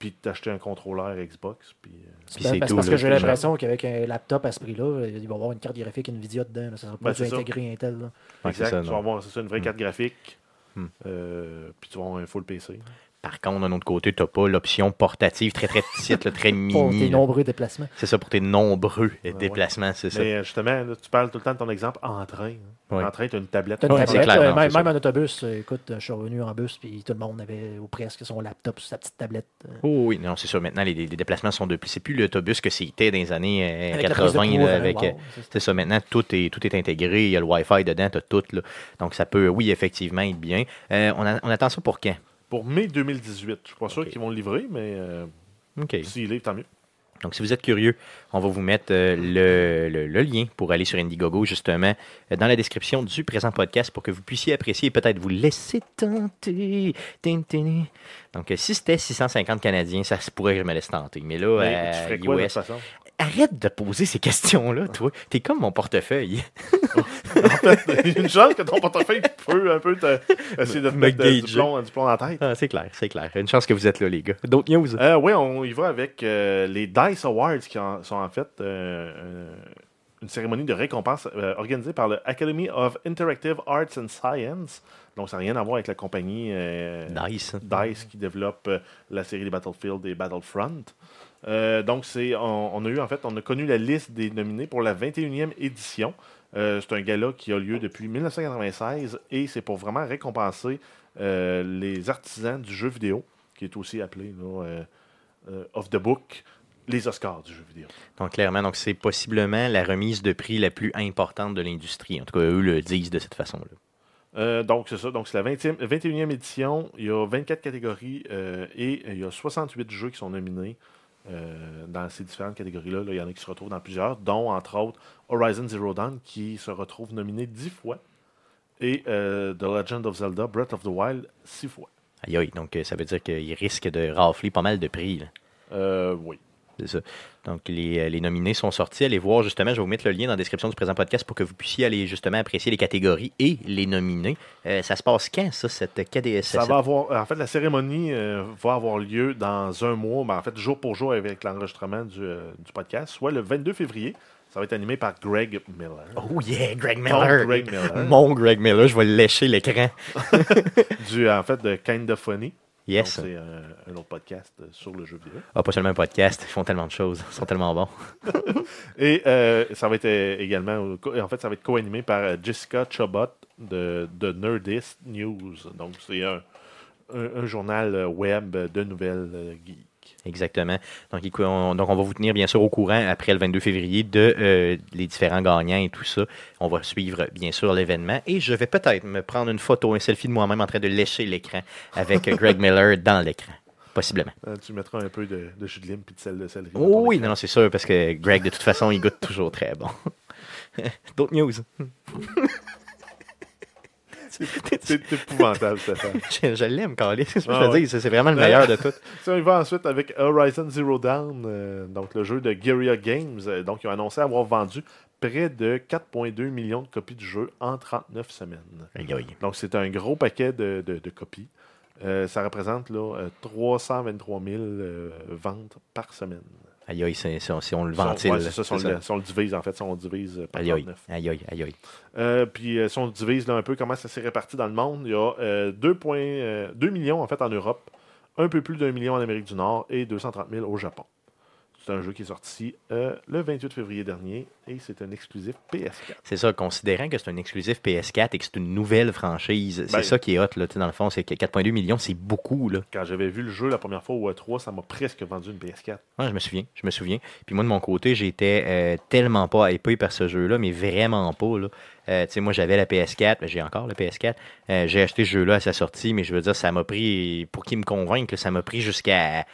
puis t'acheter un contrôleur Xbox. Puis c'est tout, parce que j'ai l'impression qu'avec un laptop à ce prix-là, il va y avoir une carte graphique NVIDIA dedans. Là. Ça ne sera pas intégré Intel. Là. Exact, ça, tu vas avoir une vraie carte graphique. Puis tu vas avoir un full PC. Par contre, d'un autre côté, tu n'as pas l'option portative très très petite, très mini. Pour tes nombreux déplacements. C'est ça, pour tes nombreux déplacements, c'est ça. Mais justement, là, tu parles tout le temps de ton exemple en train. En train, tu as une tablette. C'est clair, même en autobus, écoute, je suis revenu en bus, puis tout le monde avait ou presque son laptop sur sa petite tablette. Oh oui, non, c'est sûr. Maintenant, les déplacements sont de plus. C'est plus l'autobus que c'était dans les années 80. Là, c'est ça, maintenant, tout est intégré. Il y a le Wi-Fi dedans, tu as tout. Là. Donc, ça peut, oui, effectivement, être bien. On attend ça pour quand? Pour mai 2018. Je ne suis pas sûr qu'ils vont le livrer, mais s'ils livrent, tant mieux. Donc, si vous êtes curieux, on va vous mettre le lien pour aller sur Indiegogo, justement, dans la description du présent podcast pour que vous puissiez apprécier et peut-être vous laisser tenter. Donc, si c'était 650 Canadiens, ça se pourrait que je me laisse tenter. Mais là, tu ferais quoi, de toute façon? Arrête de poser ces questions-là, toi. T'es comme mon portefeuille. En fait, il y a une chance que ton portefeuille peut un peu essayer de te mettre du plomb dans la tête. Ah, c'est clair. Une chance que vous êtes là, les gars. D'autres news? Oui, on y va avec les DICE Awards qui sont en fait une cérémonie de récompense organisée par l'Academy of Interactive Arts and Science. Donc, ça n'a rien à voir avec la compagnie DICE qui développe la série des Battlefield et Battlefront. Donc, on a connu la liste des nominés pour la 21e édition. C'est un gala qui a lieu depuis 1996 et c'est pour vraiment récompenser les artisans du jeu vidéo, qui est aussi appelé off the book, les Oscars du jeu vidéo. Donc, clairement, c'est possiblement la remise de prix la plus importante de l'industrie. En tout cas, eux le disent de cette façon-là. Donc, c'est ça. Donc, c'est la 21e édition. Il y a 24 catégories et il y a 68 jeux qui sont nominés. Dans ces différentes catégories-là, il y en a qui se retrouvent dans plusieurs, dont, entre autres, Horizon Zero Dawn, qui se retrouve nominé 10 fois, et The Legend of Zelda Breath of the Wild 6 fois. Aïe aïe, donc ça veut dire qu'il risque de rafler pas mal de prix, là. Oui. C'est ça. Donc, les nominés sont sortis. Allez voir, justement, je vais vous mettre le lien dans la description du présent podcast pour que vous puissiez aller, justement, apprécier les catégories et les nominés. Ça se passe quand, ça, cette KDS? Ça va avoir... En fait, la cérémonie va avoir lieu dans un mois, mais en fait, jour pour jour avec l'enregistrement du podcast, soit le 22 février. Ça va être animé par Greg Miller. Oh yeah, Greg Miller. Mon Greg Miller, je vais lécher l'écran. De Kinda Funny. Yes. Donc, c'est un autre podcast sur le jeu vidéo. Ah, pas seulement un podcast, ils font tellement de choses, ils sont tellement bons. Et ça va être également, en fait, ça va être co-animé par Jessica Chobot de Nerdist News. Donc, c'est un journal web de nouvelles geeks. Exactement. Donc, on va vous tenir, bien sûr, au courant après le 22 février de les différents gagnants et tout ça. On va suivre, bien sûr, l'événement. Et je vais peut-être me prendre une photo, un selfie de moi-même en train de lécher l'écran avec Greg Miller dans l'écran. Possiblement. Tu mettras un peu de jus de lime et de sel de céleri. Oh, oui, non, c'est sûr, parce que Greg, de toute façon, il goûte toujours très bon. D'autres news? C'est épouvantable, Stéphane. Je l'aime, Carlis. C'est vraiment le meilleur de tout. Si on y va ensuite avec Horizon Zero Dawn, donc le jeu de Guerrilla Games. Donc, ils ont annoncé avoir vendu près de 4,2 millions de copies du jeu en 39 semaines. Oui. Donc, c'est un gros paquet de copies. Ça représente 323 000 ventes par semaine. Aïe aïe, si on le ventile. Si on le divise, en fait, si on le divise par 39. Aïe aïe. Puis si on le divise un peu, comment ça s'est réparti dans le monde, il y a 2 millions en fait en Europe, un peu plus d'1 million en Amérique du Nord et 230 000 au Japon. C'est un jeu qui est sorti le 28 février dernier et c'est un exclusif PS4. C'est ça, considérant que c'est un exclusif PS4 et que c'est une nouvelle franchise, c'est ça qui est hot, là, dans le fond, c'est que 4,2 millions, c'est beaucoup, là. Quand j'avais vu le jeu la première fois au E3, ça m'a presque vendu une PS4. Ouais, je me souviens. Puis moi, de mon côté, j'étais tellement pas hypé par ce jeu-là, mais vraiment pas, là. Tu sais, moi, j'avais la PS4, ben, j'ai encore la PS4. J'ai acheté ce jeu-là à sa sortie, mais je veux dire, ça m'a pris, pour qu'il me convainque, là, ça m'a pris jusqu'à,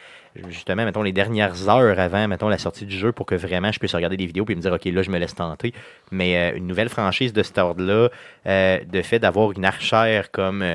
justement, mettons, les dernières heures avant, mettons, la sortie du jeu pour que vraiment je puisse regarder des vidéos et me dire, OK, là, je me laisse tenter. Mais une nouvelle franchise de cet ordre-là, de fait d'avoir une archère comme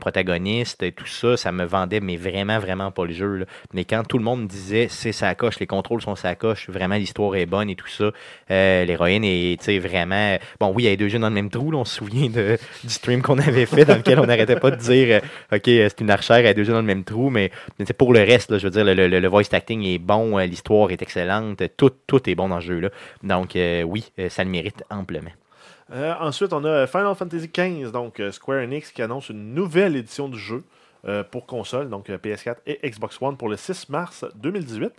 protagoniste et tout ça, ça me vendait, mais vraiment, vraiment pas le jeu, là. Mais quand tout le monde me disait, c'est sa coche, les contrôles sont sa coche, vraiment, l'histoire est bonne et tout ça, l'héroïne est, tu sais, vraiment... Bon, oui, il y a deux jeunes dans le même trou, là, on se souvient du stream qu'on avait fait dans lequel on n'arrêtait pas de dire, OK, c'est une archère, elle a deux jeunes dans le même trou, mais pour le reste, là, je veux dire, le voice acting est bon, l'histoire est excellente, tout est bon dans ce jeu-là. Donc, oui, ça le mérite amplement. Ensuite, on a Final Fantasy XV, donc Square Enix qui annonce une nouvelle édition du jeu pour console, donc PS4 et Xbox One pour le 6 mars 2018.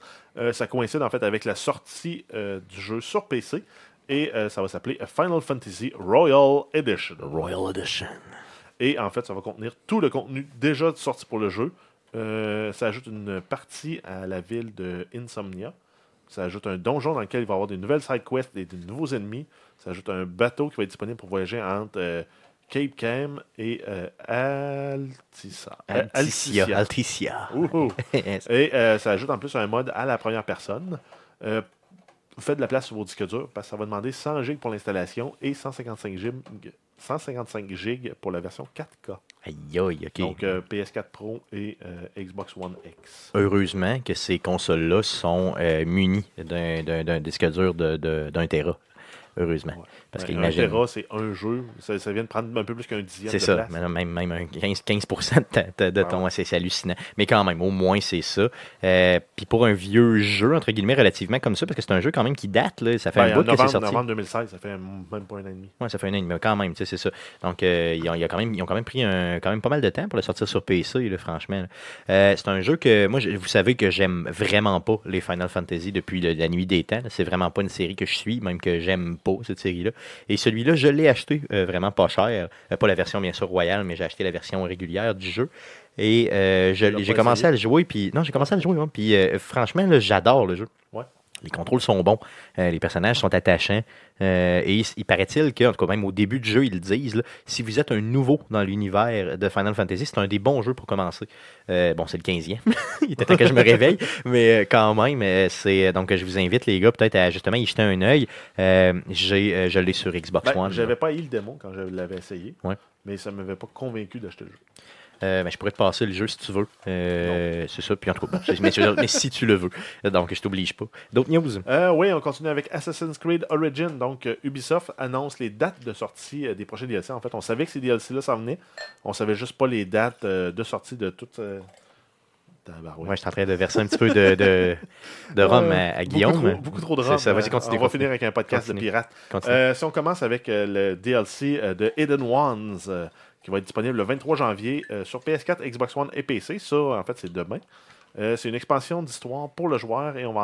Ça coïncide en fait avec la sortie du jeu sur PC et ça va s'appeler Final Fantasy Royal Edition. Royal Edition. Et en fait, ça va contenir tout le contenu déjà sorti pour le jeu. Ça ajoute une partie à la ville de Insomnia. Ça ajoute un donjon dans lequel il va y avoir des nouvelles side quests et de nouveaux ennemis. Ça ajoute un bateau qui va être disponible pour voyager entre Cape Cam et Altissia. Et ça ajoute en plus un mode à la première personne. Faites de la place sur vos disques durs parce que ça va demander 100 gigs pour l'installation et 155 gigs pour la version 4K. Aïe, aïe, OK. Donc, PS4 Pro et Xbox One X. Heureusement que ces consoles-là sont munies d'un disque dur d'un Tera. Heureusement. Ouais. Parce qu'imagine... Un Tera, c'est un jeu. Ça vient de prendre un peu plus qu'un dixième de place. C'est ça. Même un 15% de ton... C'est hallucinant. Mais quand même, au moins, c'est ça. Puis pour un vieux jeu, entre guillemets, relativement comme ça, parce que c'est un jeu quand même qui date, là. Ça fait un bout que c'est sorti. En novembre 2016, ça fait même pas un an et demi. Oui, ça fait un an et demi, mais quand même, tu sais, c'est ça. Donc, ils ont quand même pris pas mal de temps pour le sortir sur PC, là, franchement. Là. C'est un jeu que, moi, vous savez que j'aime vraiment pas les Final Fantasy depuis la nuit des temps. Là. C'est vraiment pas une série que je suis, même que j'aime pas cette série-là. Et celui-là, je l'ai acheté vraiment pas cher. Pas la version, bien sûr, royale, mais j'ai acheté la version régulière du jeu. Et j'ai commencé à le jouer. Puis franchement, là, j'adore le jeu. Ouais. Les contrôles sont bons, les personnages sont attachants. Et il paraît-il que, en tout cas, même au début du jeu, ils le disent, là, si vous êtes un nouveau dans l'univers de Final Fantasy, c'est un des bons jeux pour commencer. Bon, c'est le 15e. Il était temps que je me réveille, mais quand même, c'est. Donc, je vous invite, les gars, peut-être à justement y jeter un œil. Je l'ai sur Xbox One. J'avais pas eu le démon quand je l'avais essayé, mais ça ne m'avait pas convaincu d'acheter le jeu. Je pourrais te passer le jeu si tu veux. C'est ça, puis en tout cas, mais si tu le veux. Donc, je t'oblige pas. D'autres news? Oui, on continue avec Assassin's Creed Origin. Donc, Ubisoft annonce les dates de sortie des prochains DLC. En fait, on savait que ces DLC-là s'en venaient. On savait juste pas les dates de sortie de toutes... je suis en train de verser un petit peu de rhum à Guillaume. Beaucoup trop de rhum. Ça, vas-y, continue, on va finir avec un podcast de pirates. Si on commence avec le DLC de Hidden Ones... qui va être disponible le 23 janvier sur PS4, Xbox One et PC. Ça, en fait, c'est demain. C'est une expansion d'histoire pour le joueur et on va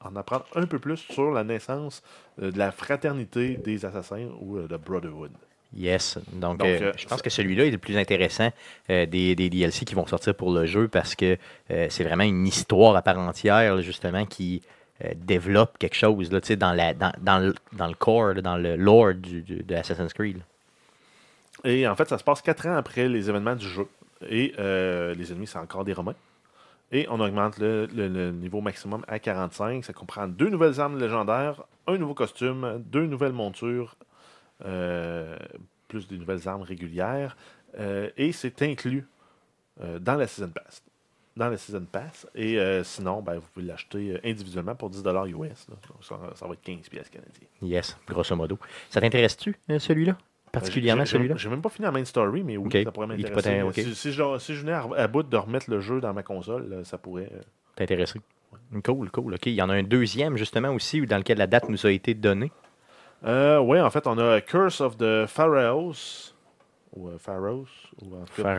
en apprendre un peu plus sur la naissance de la fraternité des assassins ou de Brotherhood. Yes. Donc je pense que celui-là est le plus intéressant des DLC qui vont sortir pour le jeu parce que c'est vraiment une histoire à part entière, justement, qui... développe quelque chose là, dans le corps, dans le lore de Assassin's Creed. Là. Et en fait, ça se passe 4 ans après les événements du jeu. Et les ennemis, c'est encore des Romains. Et on augmente le niveau maximum à 45. Ça comprend 2 nouvelles armes légendaires, un nouveau costume, 2 nouvelles montures, plus des nouvelles armes régulières. Et c'est inclus dans la Season Pass. Et sinon, ben, vous pouvez l'acheter individuellement pour $10 US. Là. Donc, ça va être 15 pièces canadiennes. Yes, grosso modo. Ça t'intéresse-tu, celui-là? Particulièrement celui-là? J'ai même pas fini la main story, mais oui, okay. Ça pourrait m'intéresser. Okay. Si je venais à bout de remettre le jeu dans ma console, ça pourrait... t'intéresser. Ouais. Cool. OK. Il y en a un deuxième, justement, aussi, dans lequel la date nous a été donnée. Oui, en fait, on a Curse of the Pharaohs. ou Pharaohs, ou en tout cas,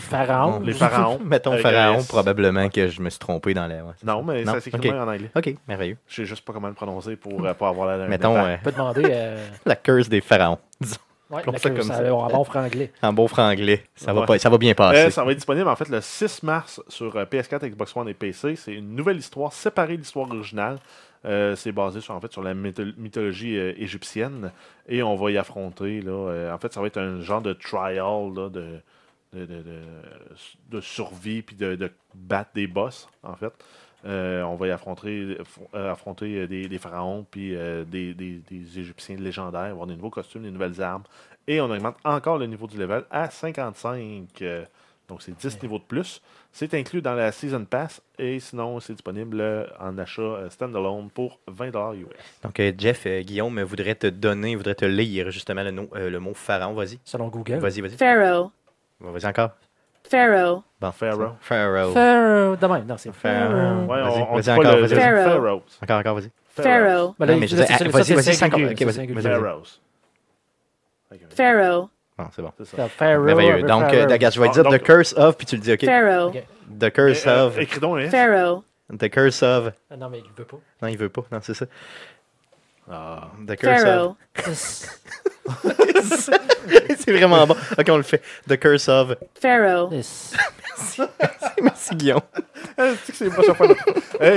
Pharaohs. Les pharaons. Mettons pharaon, probablement que je me suis trompé dans la... Ouais, non, mais non? Ça s'écrit okay. En anglais. OK, merveilleux. Je sais juste pas comment le prononcer pour pas avoir la... Mettons... On peut demander... la curse des pharaons, disons. Oui, en bon franglais. En bon franglais. Ça va bien passer. Ça va être disponible en fait le 6 mars sur PS4, Xbox One et PC. C'est une nouvelle histoire séparée de l'histoire originale. C'est basé sur la mythologie égyptienne. Et on va y affronter. Là, en fait, ça va être un genre de trial là, de survie puis de battre des boss, en fait. On va y affronter des pharaons puis des Égyptiens légendaires, avoir des nouveaux costumes, des nouvelles armes. Et on augmente encore le niveau du level à 55. Donc, c'est 10 niveaux de plus. C'est inclus dans la Season Pass et sinon, c'est disponible en achat standalone pour $20 US. Donc, Jeff, Guillaume voudrait te lire justement le mot pharaon. Vas-y. Selon Google. Vas-y. Pharaoh. Vas-y encore. Pharaoh. Bon, Pharaoh. Pharaoh. Demain, non, c'est Pharaoh. Ouais, vas-y encore, vas-y. Pharaoh. Encore, vas-y. Pharaoh. Vas-y. Pharaoh. Pharaoh. Bon, c'est bon. C'est ça. Merveilleux. Donc, je vais dire The Curse of, puis tu le dis, OK? Pharaoh. The Curse of. Écris donc, hein? Pharaoh. The Curse of. Non, mais il veut pas. Non, il veut pas. Non, c'est ça. The Curse of. C'est vraiment bon. OK, on le fait. The Curse of Pharaoh. Yes. Merci, Guillaume. C'est pas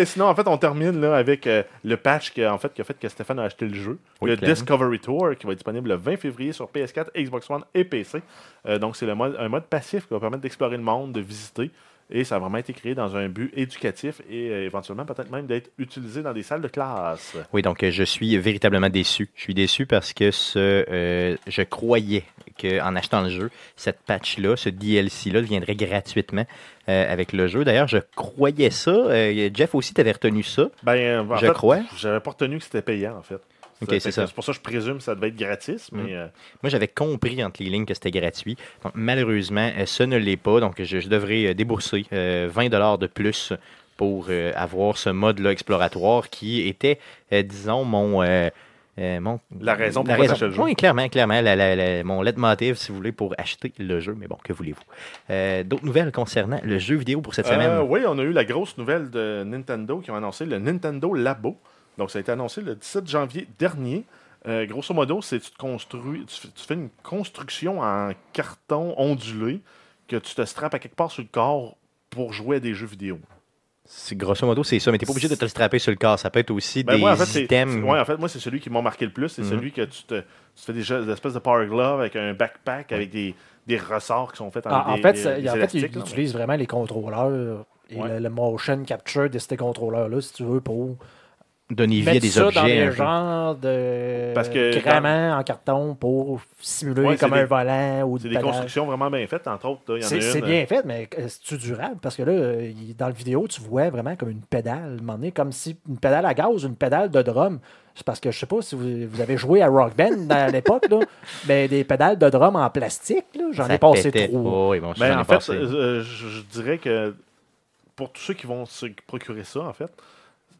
sinon, en fait, on termine là, avec le patch qui a fait que Stéphane a acheté le jeu. Oui, le clairement. Discovery Tour, qui va être disponible le 20 février sur PS4, Xbox One et PC. Donc, c'est un mode passif qui va permettre d'explorer le monde, de visiter. Et ça a vraiment été créé dans un but éducatif et éventuellement peut-être même d'être utilisé dans des salles de classe. Oui, donc je suis véritablement déçu. Je suis déçu parce que je croyais qu'en achetant le jeu, cette patch-là, ce DLC-là viendrait gratuitement avec le jeu. D'ailleurs, je croyais ça. Jeff aussi, tu avais retenu ça, je crois. Je n'avais pas retenu que c'était payant, en fait. Okay, c'est pour ça que je présume que ça devait être gratis. Mais moi, j'avais compris entre les lignes que c'était gratuit. Donc, malheureusement, ce ne l'est pas. Donc, je devrais débourser $20 de plus pour avoir ce mode-là exploratoire qui était, disons, la raison pour acheter le jeu. Oui, clairement. Mon leitmotiv, si vous voulez, pour acheter le jeu. Mais bon, que voulez-vous? D'autres nouvelles concernant le jeu vidéo pour cette semaine? Oui, on a eu la grosse nouvelle de Nintendo qui ont annoncé le Nintendo Labo. Donc, ça a été annoncé le 17 janvier dernier. Grosso modo, c'est que tu fais une construction en carton ondulé que tu te strappes à quelque part sur le corps pour jouer à des jeux vidéo. Grosso modo, c'est ça, mais tu n'es pas obligé de te le strapper sur le corps. Ça peut être aussi items. Oui, en fait, moi, c'est celui qui m'a marqué le plus. C'est celui que tu fais des espèces de power glove avec un backpack, avec des ressorts qui sont faits en fait, ils utilisent vraiment les contrôleurs et le motion capture de ces contrôleurs-là, si tu veux, pour... donner vie à des objets. Dans les genres de cramants en carton pour simuler comme un volant. Ou des constructions vraiment bien faites, entre autres. C'est bien fait, mais c'est-tu durable? Parce que là, dans la vidéo, tu vois vraiment comme une pédale, comme si une pédale à gaz, une pédale de drum. C'est parce que je sais pas si vous avez joué à Rock Band à l'époque, là, mais des pédales de drum en plastique, là, j'en ai passé trop. Oh, en fait, je dirais que pour tous ceux qui vont se procurer ça, en fait,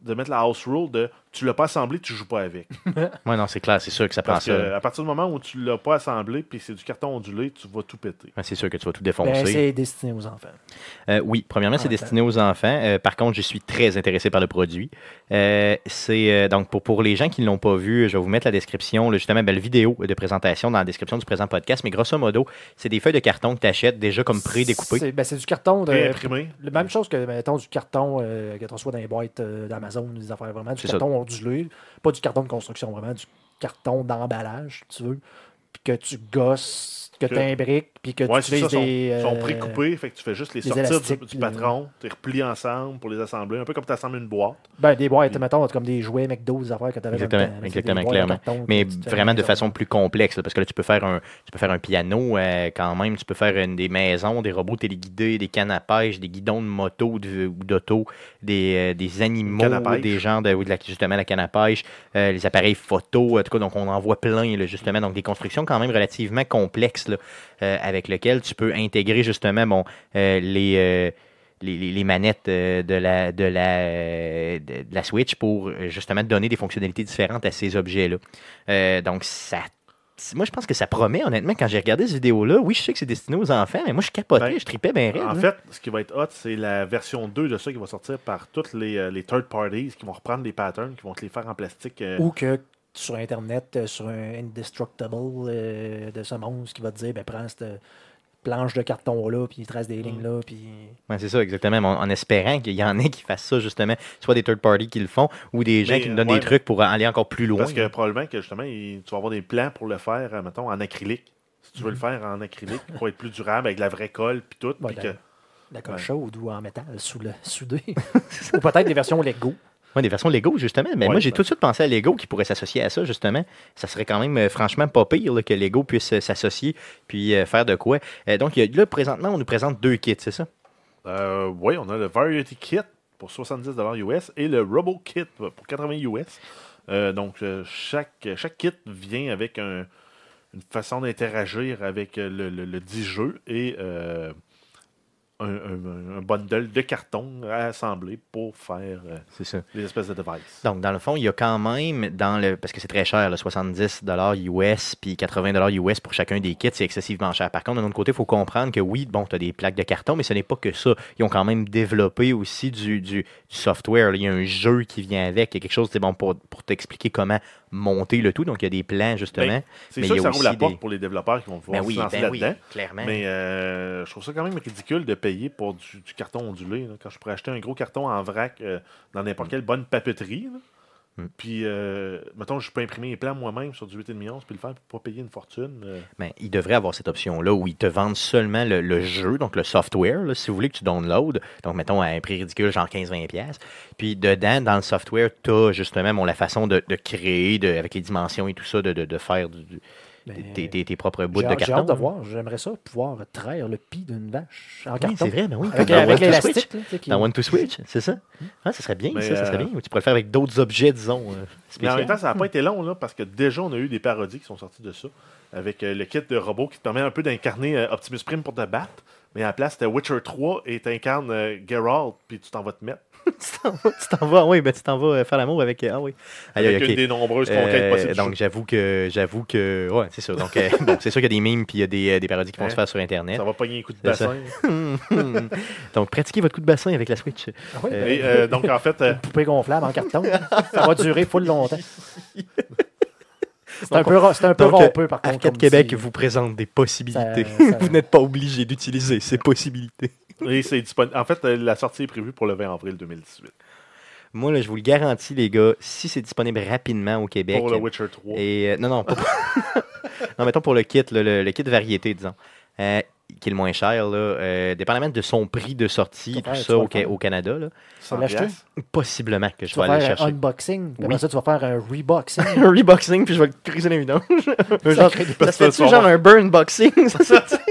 de mettre la house rule de tu l'as pas assemblé, tu joues pas avec. Oui, non, c'est clair, c'est sûr que ça prend ça. À partir du moment où tu l'as pas assemblé puis c'est du carton ondulé, tu vas tout péter. Ben, c'est sûr que tu vas tout défoncer. Ben, c'est destiné aux enfants. Oui, premièrement, c'est destiné aux enfants. Par contre, je suis très intéressé par le produit. Donc, pour les gens qui ne l'ont pas vu, je vais vous mettre la description, la vidéo de présentation dans la description du présent podcast. Mais grosso modo, c'est des feuilles de carton que tu achètes déjà comme pré-découpées. C'est du carton imprimé. La même chose que, mettons, du carton que tu reçois dans les boîtes d'Amazon, des affaires vraiment du carton. Ondulé, pas du carton de construction, vraiment du carton d'emballage, tu veux, puis que tu gosses, que tu imbriques, puis que tu utilises des... Ils sont pré-coupés, fait que tu fais juste les sortir du patron, tu les replies ensemble pour les assembler, un peu comme tu assembles une boîte. Des boîtes, mettons, comme des jouets McDo, des affaires que tu avais. Exactement, clairement. Mais vraiment de façon plus complexe, parce que là, tu peux faire un piano quand même, tu peux faire des maisons, des robots téléguidés, des cannes à pêche, des guidons de moto ou d'auto, des animaux, des gens, justement, la canne à pêche, les appareils photo, en tout cas, donc on en voit plein, là, justement. Donc, des constructions quand même relativement complexes, là, avec lequel tu peux intégrer justement les manettes de la Switch pour justement donner des fonctionnalités différentes à ces objets-là. Donc, ça Moi, je pense que ça promet, honnêtement, quand j'ai regardé cette vidéo-là. Oui, je sais que c'est destiné aux enfants, mais moi, je capotais, je tripais bien raide. En fait, ce qui va être hot, c'est la version 2 de ça qui va sortir par toutes les third parties qui vont reprendre les patterns, qui vont te les faire en plastique. Ou que sur Internet, sur un Indestructible de ce monstre qui va te dire, ben prends cette planche de carton là, puis il trace des lignes là, puis... Ouais, c'est ça, exactement, en espérant qu'il y en ait qui fassent ça, justement, soit des third parties qui le font, ou des gens qui nous donnent des trucs pour aller encore plus loin. Parce que probablement que, justement, tu vas avoir des plans pour le faire, mettons, en acrylique. Si tu veux le faire en acrylique, pour être plus durable, avec de la vraie colle, puis tout, puis que... La colle chaude ou en métal, soudé. Ou peut-être des versions Lego. Oui, des versions Lego, justement. Mais moi, j'ai tout de suite pensé à Lego qui pourrait s'associer à ça, justement. Ça serait quand même, franchement, pas pire là, que Lego puisse s'associer puis faire de quoi. Donc, là, présentement, on nous présente deux kits, c'est ça? Oui, on a le Variety Kit pour 70$ US et le Robo Kit pour 80$ US. Donc, chaque kit vient avec une façon d'interagir avec le 10 jeux et un bundle de carton à assembler pour faire des espèces de devices. Donc, dans le fond, il y a quand même, parce que c'est très cher, là, 70$ US puis 80$ US pour chacun des kits, c'est excessivement cher. Par contre, d'un autre côté, il faut comprendre que oui, bon, tu as des plaques de carton, mais ce n'est pas que ça. Ils ont quand même développé aussi du software. Là. Il y a un jeu qui vient avec. Il y a quelque chose, c'est bon, pour t'expliquer comment monter le tout. Donc, il y a des plans, justement. Ben, mais ça roule la porte pour les développeurs qui vont pouvoir se lancer là-dedans. Clairement. Mais je trouve ça quand même ridicule de payer pour du carton ondulé. Là, quand je pourrais acheter un gros carton en vrac dans n'importe quelle bonne papeterie. Puis, mettons, je peux imprimer les plans moi-même sur du 8,5 onces puis le faire pour pas payer une fortune. Mais il devrait avoir cette option-là où ils te vendent seulement le jeu, donc le software, là, si vous voulez que tu downloads. Donc, mettons, à un prix ridicule, genre 15-20$. Puis, dedans, dans le software, tu as justement la façon de créer, avec les dimensions et tout ça, de faire tes propres bouts de carton. J'ai hâte de voir. J'aimerais ça pouvoir traire le pis d'une vache en carton. C'est vrai, mais avec l'élastique. Dans One to Switch, c'est ça? Ça serait bien, ça serait bien. Ou tu pourrais le faire avec d'autres objets, disons. Mais en même temps, ça n'a pas été long, là, parce que déjà, on a eu des parodies qui sont sorties de ça, avec le kit de robot qui te permet un peu d'incarner Optimus Prime pour te battre, mais à la place, c'était Witcher 3 et t'incarnes Geralt, puis tu t'en vas te mettre. Tu t'en vas faire l'amour avec... Ah oui. Avec une des nombreuses conquêtes possibles. Donc, j'avoue que... Ouais, c'est sûr. Donc, bon, c'est sûr qu'il y a des mimes puis il y a des parodies qui vont se faire sur Internet. Ça va pogner un coup de bassin. Donc, pratiquez votre coup de bassin avec la Switch. Ah oui. Donc, en fait... Une poupée gonflable en carton. Ça va durer full longtemps. C'est un peu rompeux, par contre. ArcadeQuébec vous présente des possibilités. Vous n'êtes pas obligé d'utiliser ces possibilités. Et c'est disponible. En fait, la sortie est prévue pour le 20 avril 2018. Moi, là, je vous le garantis, les gars, si c'est disponible rapidement au Québec... Pour le Witcher 3. Non, mettons pour le kit, le kit variété, disons, qui est le moins cher, là, dépendamment de son prix de sortie, au Canada. Là. Tu vas l'acheter? Possiblement que je vais aller chercher. Tu vas faire un unboxing, puis après ça, tu vas faire un reboxing. Un reboxing, puis je vais le cuisiner une autre. Ça serait-tu genre un burnboxing, ça se dit?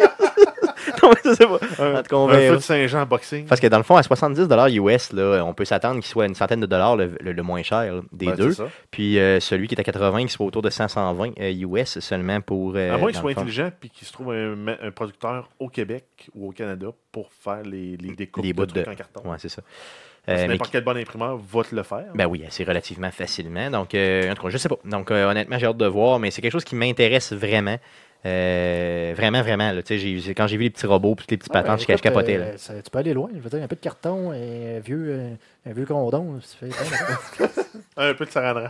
Un feu de Saint-Jean boxing. Parce que dans le fond, à 70$ US, là, on peut s'attendre qu'il soit une centaine de dollars le moins cher des deux. Puis celui qui est à 80$, qui soit autour de 120 US seulement pour... à moins qu'il soit intelligent et qu'il se trouve un producteur au Québec ou au Canada pour faire les découpes de trucs en carton. Oui, c'est ça. N'importe quel bon imprimeur va te le faire. Ben oui, assez relativement facilement. Donc, en tout cas, je sais pas. Donc, honnêtement, j'ai hâte de voir, mais c'est quelque chose qui m'intéresse vraiment. Vraiment, là, quand j'ai vu les petits robots et les petits patentes, je capotais. Tu peux aller loin, je veux dire, un peu de carton et un vieux condom. Un peu de sarandra.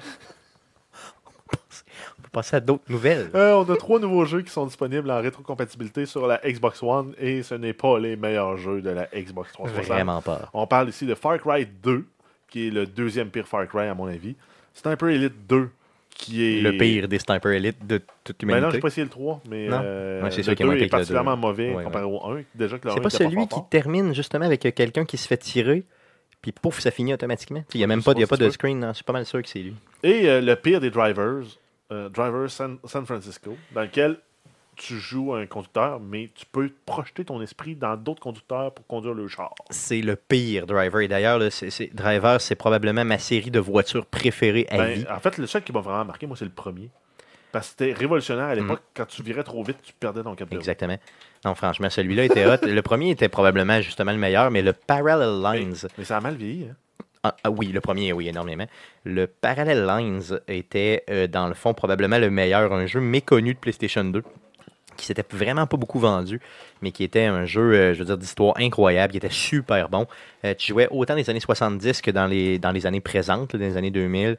On peut passer à d'autres nouvelles. On a 3 nouveaux jeux qui sont disponibles en rétrocompatibilité sur la Xbox One et ce n'est pas les meilleurs jeux de la Xbox 360. Vraiment pas. On parle ici de Far Cry 2, qui est le deuxième pire Far Cry à mon avis. Sniper Elite 2. Qui est... Le pire des Sniper Elite de toute l'humanité. Ben non, je n'ai pas essayé le 3, mais le 2 est particulièrement mauvais comparé au 1. Déjà que le 1 n'était pas celui qui termine justement avec quelqu'un qui se fait tirer, puis pouf, ça finit automatiquement. Il n'y a même pas de screen, non. Je suis pas mal sûr que c'est lui. Et le pire des Drivers, San Francisco, dans lequel tu joues un conducteur, mais tu peux projeter ton esprit dans d'autres conducteurs pour conduire le char. C'est le pire Driver. Et d'ailleurs, là, Driver, c'est probablement ma série de voitures préférée à vie. En fait, le seul qui m'a vraiment marqué, moi, c'est le premier. Parce que c'était révolutionnaire à l'époque. Quand tu virais trop vite, tu perdais ton capteur. Exactement. Non, franchement, celui-là était hot. Le premier était probablement justement le meilleur, mais le Parallel Lines... Mais ça a mal vieilli, hein? Oui, le premier, oui, énormément. Le Parallel Lines était, dans le fond, probablement le meilleur, un jeu méconnu de PlayStation 2, qui s'était vraiment pas beaucoup vendu, mais qui était un jeu, je veux dire, d'histoire incroyable, qui était super bon. Tu jouais autant des années 70 que dans les années présentes, là, dans les années 2000.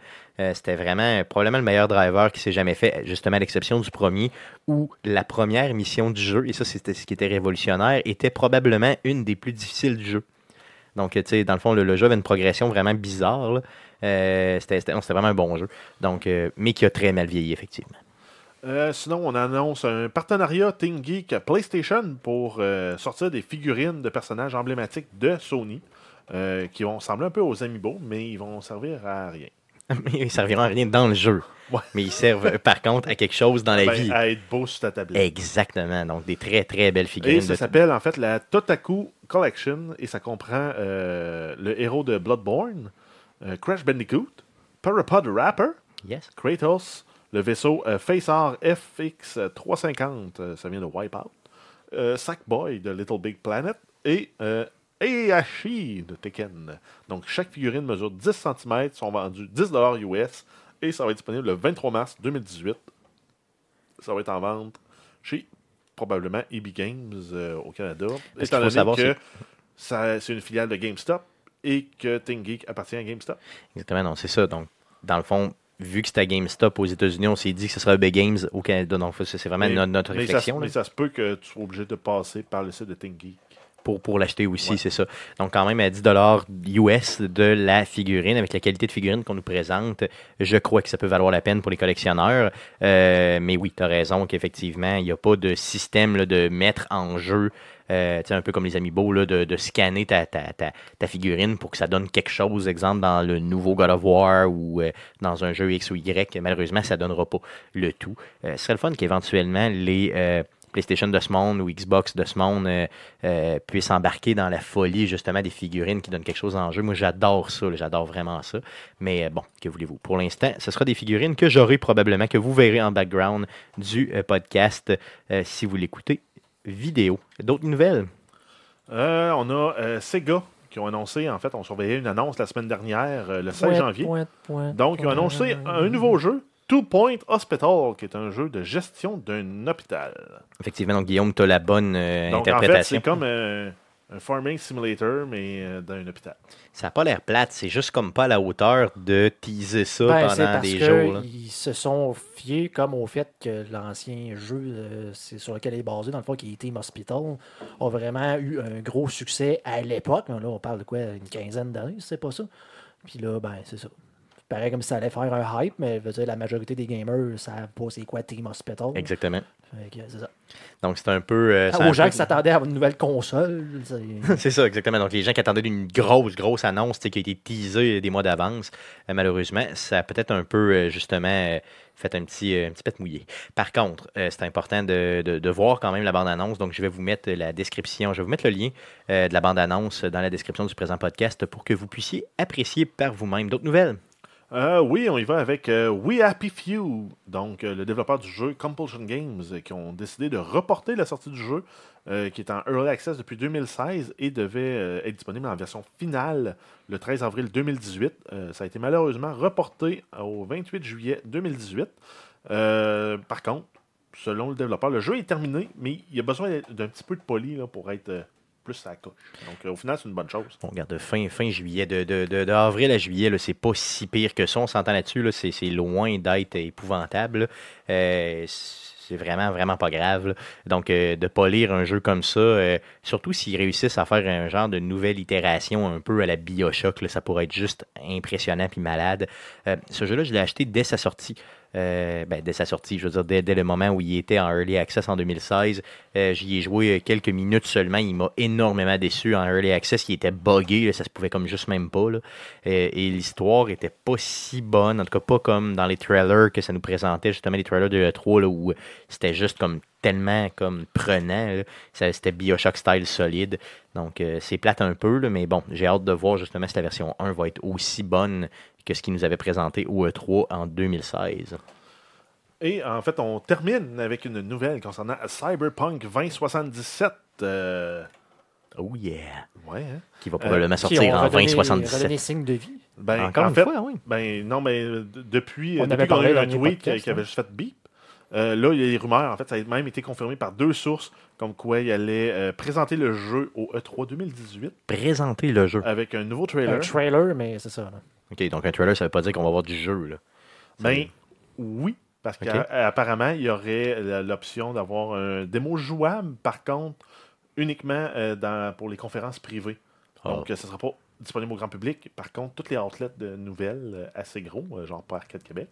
C'était vraiment probablement le meilleur driver qui s'est jamais fait, justement à l'exception du premier, où la première mission du jeu, et ça c'était ce qui était révolutionnaire, était probablement une des plus difficiles du jeu. Donc, tu sais, dans le fond, le jeu avait une progression vraiment bizarre. C'était vraiment un bon jeu. Donc, mais qui a très mal vieilli, effectivement. Sinon, on annonce un partenariat Team Geek PlayStation pour sortir des figurines de personnages emblématiques de Sony qui vont ressembler un peu aux Amiibo, mais ils vont servir à rien. Ils serviront à rien dans le jeu. Ouais. Mais ils servent, par contre, à quelque chose dans la vie. À être beau sur ta tablette. Exactement. Donc, des très, très belles figurines. Et ça s'appelle, en fait, la Totaku Collection. Et ça comprend le héros de Bloodborne, Crash Bandicoot, Parapod Rapper, yes. Kratos, le vaisseau Facer FX350, ça vient de Wipeout, Sackboy de Little Big Planet et... Heihachi de Tekken. Donc, chaque figurine mesure 10 cm, sont vendues $10 US et ça va être disponible le 23 mars 2018. Ça va être en vente chez probablement EB Games au Canada. Étant donné que c'est une filiale de GameStop et que Team Geek appartient à GameStop. Exactement, non, c'est ça. Donc, dans le fond, vu que c'était à GameStop aux États-Unis, on s'est dit que ce serait EB Games au Canada. Donc, c'est vraiment notre réflexion. Mais ça se peut que tu sois obligé de passer par le site de Team Geek. Pour l'acheter aussi, ouais. C'est ça. Donc, quand même, à $10 US de la figurine, avec la qualité de figurine qu'on nous présente, je crois que ça peut valoir la peine pour les collectionneurs. Mais oui, tu as raison qu'effectivement, il n'y a pas de système là, de mettre en jeu, un peu comme les Amiibo, là, de scanner ta figurine pour que ça donne quelque chose, exemple, dans le nouveau God of War ou dans un jeu X ou Y. Malheureusement, ça ne donnera pas le tout. Ce serait le fun qu'éventuellement, les... PlayStation de ce monde ou Xbox de ce monde puisse embarquer dans la folie justement des figurines qui donnent quelque chose en jeu. Moi, j'adore ça, là, j'adore vraiment ça. Mais bon, que voulez-vous? Pour l'instant, ce sera des figurines que j'aurai probablement, que vous verrez en background du podcast si vous l'écoutez vidéo. D'autres nouvelles? On a Sega qui ont annoncé, en fait, on surveillait une annonce la semaine dernière, le 16 janvier. Donc, ils ont annoncé un nouveau jeu. Two Point Hospital, qui est un jeu de gestion d'un hôpital. Effectivement, donc Guillaume, tu as la bonne interprétation. En fait, c'est comme un farming simulator, mais dans un hôpital. Ça n'a pas l'air plate, c'est juste comme pas à la hauteur de teaser ça pendant des jours. Ils se sont fiés comme au fait que l'ancien jeu c'est sur lequel il est basé, dans le fond, qui est Team Hospital, a vraiment eu un gros succès à l'époque. Là, on parle de quoi, une quinzaine d'années, c'est pas ça? Puis là, c'est ça. Pareil comme si ça allait faire un hype, mais je veux dire, la majorité des gamers savent pas c'est quoi Team Hospital. Exactement. C'est ça. Donc, c'est un peu... aux gens qui s'attendaient à une nouvelle console. C'est ça, exactement. Donc, les gens qui attendaient une grosse annonce qui a été teasée des mois d'avance, malheureusement, ça a peut-être un peu, justement, fait un petit pet mouillé. Par contre, c'est important de voir quand même la bande-annonce. Donc, je vais vous mettre la description. Je vais vous mettre le lien de la bande-annonce dans la description du présent podcast pour que vous puissiez apprécier par vous-même. D'autres nouvelles? Oui, on y va avec We Happy Few, donc le développeur du jeu Compulsion Games, qui ont décidé de reporter la sortie du jeu, qui est en Early Access depuis 2016 et devait être disponible en version finale le 13 avril 2018. Ça a été malheureusement reporté au 28 juillet 2018. Par contre, selon le développeur, le jeu est terminé, mais il a besoin d'un petit peu de poli là, pour être... plus à la couche. Donc, au final, c'est une bonne chose. On regarde fin juillet, de avril à juillet, là, c'est pas si pire que ça. On s'entend là-dessus. Là, c'est loin d'être épouvantable. C'est vraiment, vraiment pas grave. Là. Donc, de pas lire un jeu comme ça, surtout s'ils réussissent à faire un genre de nouvelle itération un peu à la BioShock, là, ça pourrait être juste impressionnant puis malade. Ce jeu-là, je l'ai acheté dès sa sortie. Dès sa sortie, je veux dire, dès le moment où il était en Early Access en 2016, j'y ai joué quelques minutes seulement. Il m'a énormément déçu en Early Access. Il était buggé, là, ça se pouvait comme juste même pas. Là. Et l'histoire était pas si bonne, en tout cas pas comme dans les trailers que ça nous présentait, justement les trailers de E3, là, où c'était juste comme tellement comme prenant. Là. C'était BioShock style solide. Donc, c'est plate un peu, là, mais bon, j'ai hâte de voir justement si la version 1 va être aussi bonne que ce qu'ils nous avaient présenté au E3 en 2016. Et en fait, on termine avec une nouvelle concernant Cyberpunk 2077. Oh yeah! Ouais, hein? Qui va probablement sortir en 2077. Redonné signe de vie. Ben, encore une fois, oui. Ben, non, mais depuis qu'on a eu un tweet qui avait juste fait beep, là, il y a des rumeurs. En fait, ça a même été confirmé par deux sources comme quoi il allait présenter le jeu au E3 2018. Présenter le jeu? Avec un nouveau trailer. Un trailer, mais c'est ça. Là. OK, donc un trailer, ça ne veut pas dire qu'on va avoir du jeu. Là. Ben, oui. Parce qu'apparemment, il y aurait l'option d'avoir un démo jouable, par contre, uniquement pour les conférences privées. Donc, ce ne sera pas disponible au grand public. Par contre, toutes les outlets de nouvelles assez gros, genre pas Arcade Québec,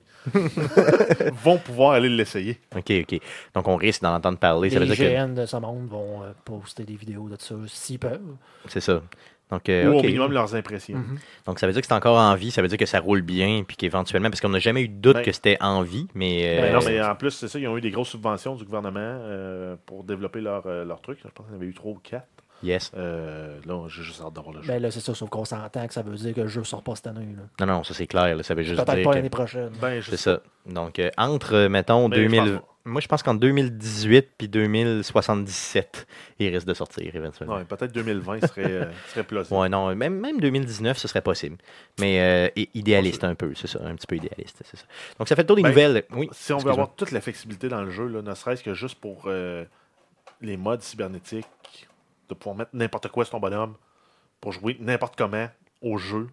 vont pouvoir aller l'essayer. OK, OK. Donc, on risque d'en entendre parler. Les IGN de ce monde vont poster des vidéos de ça, s'ils peuvent. C'est ça. Donc, ou au minimum leurs impressions. Mm-hmm. Donc, ça veut dire que c'est encore en vie, ça veut dire que ça roule bien, puis qu'éventuellement, parce qu'on n'a jamais eu de doute que c'était en vie, mais... non, mais en plus, c'est ça, ils ont eu des grosses subventions du gouvernement pour développer leur truc. Je pense qu'il y en avait eu 3 ou 4. Yes. Là, j'ai juste hâte d'avoir le jeu. Ben là, c'est ça, sauf qu'on s'entend que ça veut dire que le jeu ne sort pas cette année. Là. Non, non, ça c'est clair. Là, ça veut juste peut-être dire pas l'année prochaine. Ben, c'est ça. Donc, entre, mettons, moi, je pense qu'en 2018 puis 2077, il risque de sortir éventuellement. Ouais, peut-être 2020 serait plausible. Ouais, non, même 2019, ce serait possible. Mais idéaliste un peu, c'est ça. Un petit peu idéaliste, c'est ça. Donc, ça fait le tour des nouvelles. Oui, si on veut avoir toute la flexibilité dans le jeu, là, ne serait-ce que juste pour les modes cybernétiques, de pouvoir mettre n'importe quoi sur ton bonhomme pour jouer n'importe comment au jeu.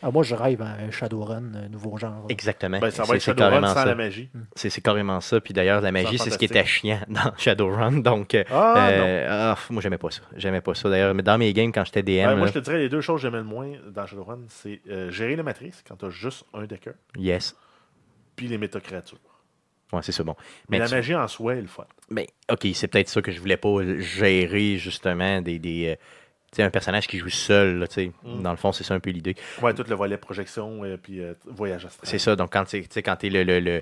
Ah, moi, je rêve à un Shadowrun, un nouveau genre. Exactement. Ben, ça va être Shadowrun sans la magie. C'est carrément ça. Puis d'ailleurs, la magie, c'est ce qui était chiant dans Shadowrun. Donc, moi, j'aimais pas ça. J'aimais pas ça. D'ailleurs, mais dans mes games, quand j'étais DM... moi, je te dirais, les deux choses que j'aimais le moins dans Shadowrun, c'est gérer la matrice quand t'as juste un decker. Yes. Puis les métacréatures. Ouais, c'est ça, bon. Mais la magie en soi est le fun. Ben, OK, c'est peut-être ça que je voulais pas gérer, justement, des tu sais, un personnage qui joue seul, là, tu sais. Dans le fond, c'est ça un peu l'idée. Ouais, tout le volet projection et puis voyage astral. C'est ça, donc quand tu es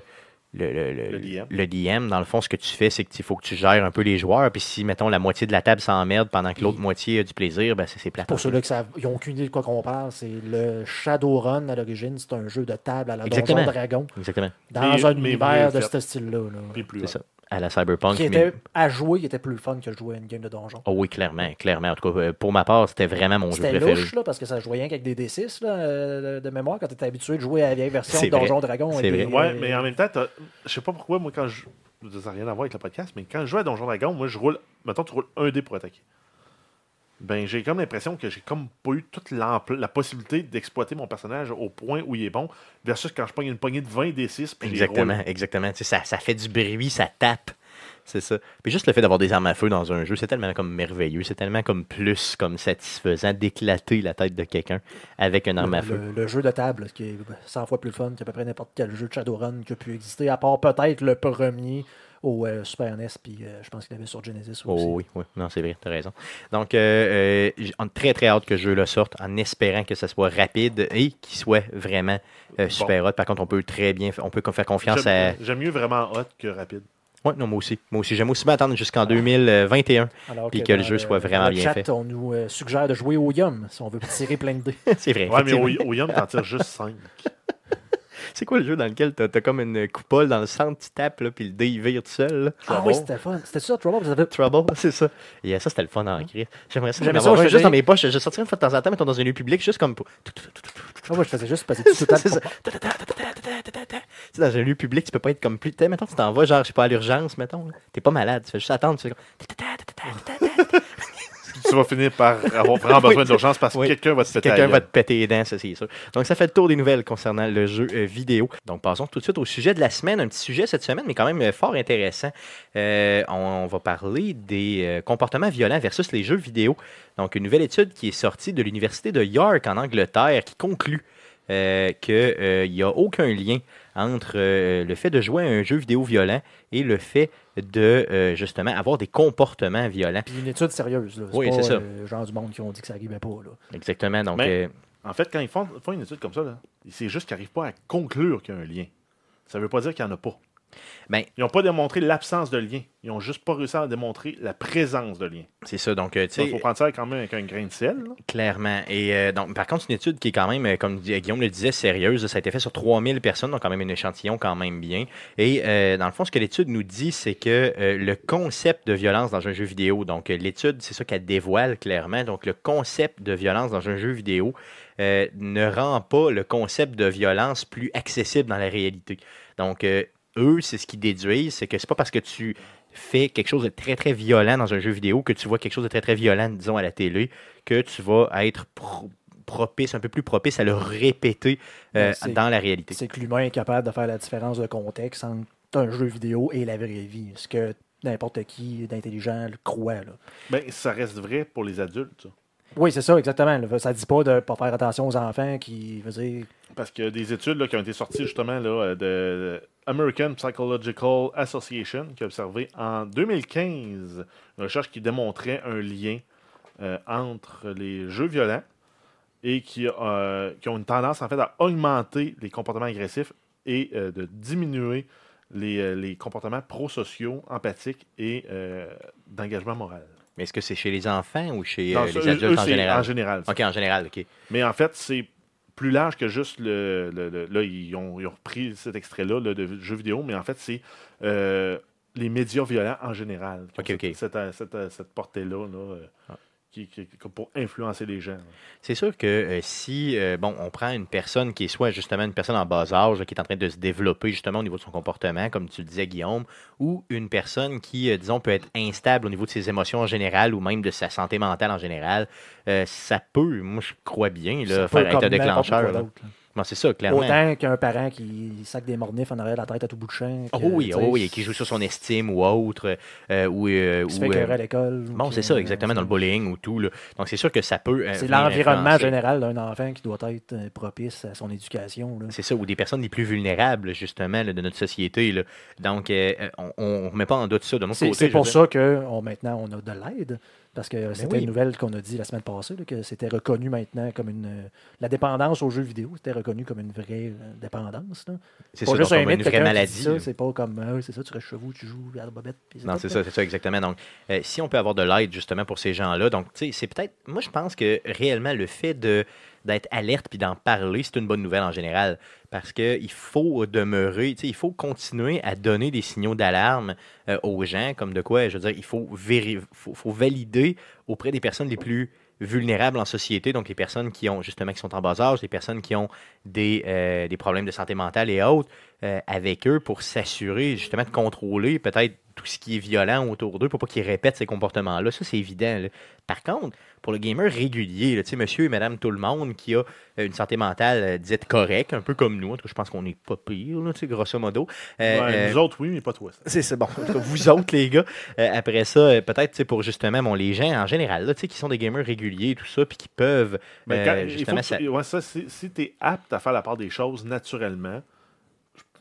le DM, dans le fond, ce que tu fais, c'est qu'il faut que tu gères un peu les joueurs. Puis si, mettons, la moitié de la table s'emmerde pendant que l'autre moitié a du plaisir, ben c'est plate. Pour ceux-là qui n'ont aucune idée de quoi qu'on parle, c'est le Shadowrun à l'origine. C'est un jeu de table à la Donjon Dragon. Exactement. Dans un univers de ce style-là. Là. C'est ça. À la Cyberpunk. À jouer, il était plus fun que de jouer à une game de donjon. Oh oui, clairement. En tout cas, pour ma part, c'était vraiment mon jeu préféré. C'était louche, là, parce que ça jouait rien qu'avec des D6 là, de mémoire, quand tu étais habitué de jouer à la vieille version de Donjon Dragon. C'est vrai. Ouais, mais en même temps, je sais pas pourquoi, moi, quand je... Ça n'a rien à voir avec le podcast, mais quand je joue à Donjon Dragon, moi, je roule... Mettons, tu roules un dé pour attaquer. Ben, j'ai comme l'impression que j'ai comme pas eu toute la possibilité d'exploiter mon personnage au point où il est bon, versus quand je pogne une poignée de 20 D6. Exactement. Tu sais, ça fait du bruit, ça tape. C'est ça. Puis juste le fait d'avoir des armes à feu dans un jeu, c'est tellement comme merveilleux, c'est tellement comme plus comme satisfaisant d'éclater la tête de quelqu'un avec une arme à feu. Le jeu de table, qui est 100 fois plus fun qu'à peu près n'importe quel jeu de Shadowrun qui a pu exister, à part peut-être le premier... au Super NES, puis je pense qu'il avait sur Genesis aussi. Oh, oui. Non, c'est vrai, t'as raison. Donc, j'ai très, très hâte que le jeu le sorte, en espérant que ça soit rapide et qu'il soit vraiment super hot. Par contre, on peut faire confiance à... J'aime mieux vraiment hot que rapide. Oui, non, moi aussi. J'aime aussi m'attendre jusqu'en 2021 puis que le jeu soit vraiment bien fait. On nous suggère de jouer au Yum, si on veut tirer plein de dés. C'est vrai. Oui, mais au Yum, t'en tires juste 5. C'est quoi le jeu dans lequel t'as comme une coupole dans le centre, tu tapes, là, puis le dé, il vire tout seul? Là. Ah oui, c'était fun. C'était ça, Trouble? Trouble, c'est ça. Et ça, c'était le fun en cri. J'aimerais ça. Je fais juste dans mes poches. Je sortirais une fois de temps en temps, mettons dans une lieu public, juste comme... Moi, je faisais juste passer tout le temps. Tu sais, dans un lieu public, tu peux pas être comme plus... Mettons, tu t'en vas, genre, je sais pas, à l'urgence, mettons. T'es pas malade. Tu fais juste attendre. Tu fais comme... Tu vas finir par avoir vraiment besoin d'urgence parce que quelqu'un va te péter. Quelqu'un va te péter les dents, ça c'est sûr. Donc ça fait le tour des nouvelles concernant le jeu vidéo. Donc passons tout de suite au sujet de la semaine. Un petit sujet cette semaine, mais quand même fort intéressant. On va parler des comportements violents versus les jeux vidéo. Donc une nouvelle étude qui est sortie de l'université de York en Angleterre qui conclut qu'il n'y a aucun lien entre le fait de jouer à un jeu vidéo violent et le fait de, justement, avoir des comportements violents. Puis une étude sérieuse, là. C'est ça. Genre du monde qui ont dit que ça n'arrivait pas, là. Exactement. Donc, en fait, quand ils font une étude comme ça, là, c'est juste qu'ils n'arrivent pas à conclure qu'il y a un lien. Ça ne veut pas dire qu'il n'y en a pas. Ben, ils n'ont pas démontré l'absence de lien. Ils n'ont juste pas réussi à démontrer la présence de lien. C'est ça. Donc, tu sais, il faut prendre ça quand même avec un grain de sel. Là. Clairement. Et donc, par contre, une étude qui est quand même, comme Guillaume le disait, sérieuse. Ça a été fait sur 3000 personnes, donc quand même un échantillon quand même bien. Et dans le fond, ce que l'étude nous dit, c'est que le concept de violence dans un jeu vidéo, donc l'étude, c'est ça qu'elle dévoile clairement. Donc, le concept de violence dans un jeu vidéo ne rend pas le concept de violence plus accessible dans la réalité. Donc, eux, c'est ce qu'ils déduisent, c'est que c'est pas parce que tu fais quelque chose de très, très violent dans un jeu vidéo que tu vois quelque chose de très, très violent, disons, à la télé, que tu vas être propice, un peu plus propice à le répéter dans la réalité. C'est que l'humain est capable de faire la différence de contexte entre un jeu vidéo et la vraie vie. Ce que n'importe qui d'intelligent le croit. Là. Bien, ça reste vrai pour les adultes, ça. Oui, c'est ça, exactement. Ça ne dit pas de ne pas faire attention aux enfants qui... Veut dire... Parce que des études là, qui ont été sorties justement là, de American Psychological Association qui a observé en 2015 une recherche qui démontrait un lien entre les jeux violents et qui ont une tendance en fait à augmenter les comportements agressifs et de diminuer les comportements prosociaux, empathiques et d'engagement moral. Mais est-ce que c'est chez les enfants ou chez les adultes en général? En général. OK, en général, OK. Mais en fait, c'est plus large que juste le là, ils ont repris cet extrait-là là, de jeux vidéo, mais en fait, c'est les médias violents en général. OK. Cette portée-là, là, pour influencer les gens. Là. C'est sûr que si on prend une personne qui est soit justement une personne en bas âge, là, qui est en train de se développer justement au niveau de son comportement, comme tu le disais, Guillaume, ou une personne qui, disons, peut être instable au niveau de ses émotions en général ou même de sa santé mentale en général, ça peut, moi je crois bien, là, faire être un déclencheur. Là. Bon, c'est ça, clairement. Autant qu'un parent qui sac des mornifs en arrière de la tête à tout bout de champ. Que, oui, et qui joue sur son estime ou autre. Qui se fait écœurer à l'école. Bon, c'est ça, exactement, dans le bullying ou tout. Là. Donc, c'est sûr que ça peut... c'est l'environnement général d'un enfant qui doit être propice à son éducation. Là. C'est ça, ou des personnes les plus vulnérables, justement, là, de notre société. Là. Donc, on ne remet pas en doute ça de mon côté. C'est pour ça que maintenant, on a de l'aide. Parce que c'était une nouvelle qu'on a dit la semaine passée, là, que c'était reconnu maintenant comme la dépendance aux jeux vidéo, c'était reconnu comme une vraie dépendance. Là. C'est pas ça, juste un mythe, une vraie maladie. Ça, c'est pas comme, c'est ça, tu restes chez vous, tu joues à la bobette. Non, c'est ça, exactement. Donc, si on peut avoir de l'aide justement pour ces gens-là, donc, tu sais, c'est peut-être, moi je pense que réellement le fait d'être alerte puis d'en parler, c'est une bonne nouvelle en général. Parce qu'il faut demeurer, il faut continuer à donner des signaux d'alarme aux gens, comme de quoi, je veux dire, il faut valider auprès des personnes les plus vulnérables en société, donc les personnes qui ont justement, qui sont en bas âge, les personnes qui ont des problèmes de santé mentale et autres, avec eux pour s'assurer justement de contrôler peut-être tout ce qui est violent autour d'eux pour pas qu'ils répètent ces comportements-là. Ça, c'est évident. Là. Par contre, pour le gamer régulier, là, monsieur et madame tout le monde qui a une santé mentale dite correcte, un peu comme nous, en tout cas, je pense qu'on n'est pas pire, là, grosso modo. Nous autres, oui, mais pas toi. C'est bon. En tout cas, vous autres, les gars, après ça, peut-être pour justement les gens en général, là, qui sont des gamers réguliers et tout ça, puis qui peuvent... si tu es apte à faire la part des choses naturellement,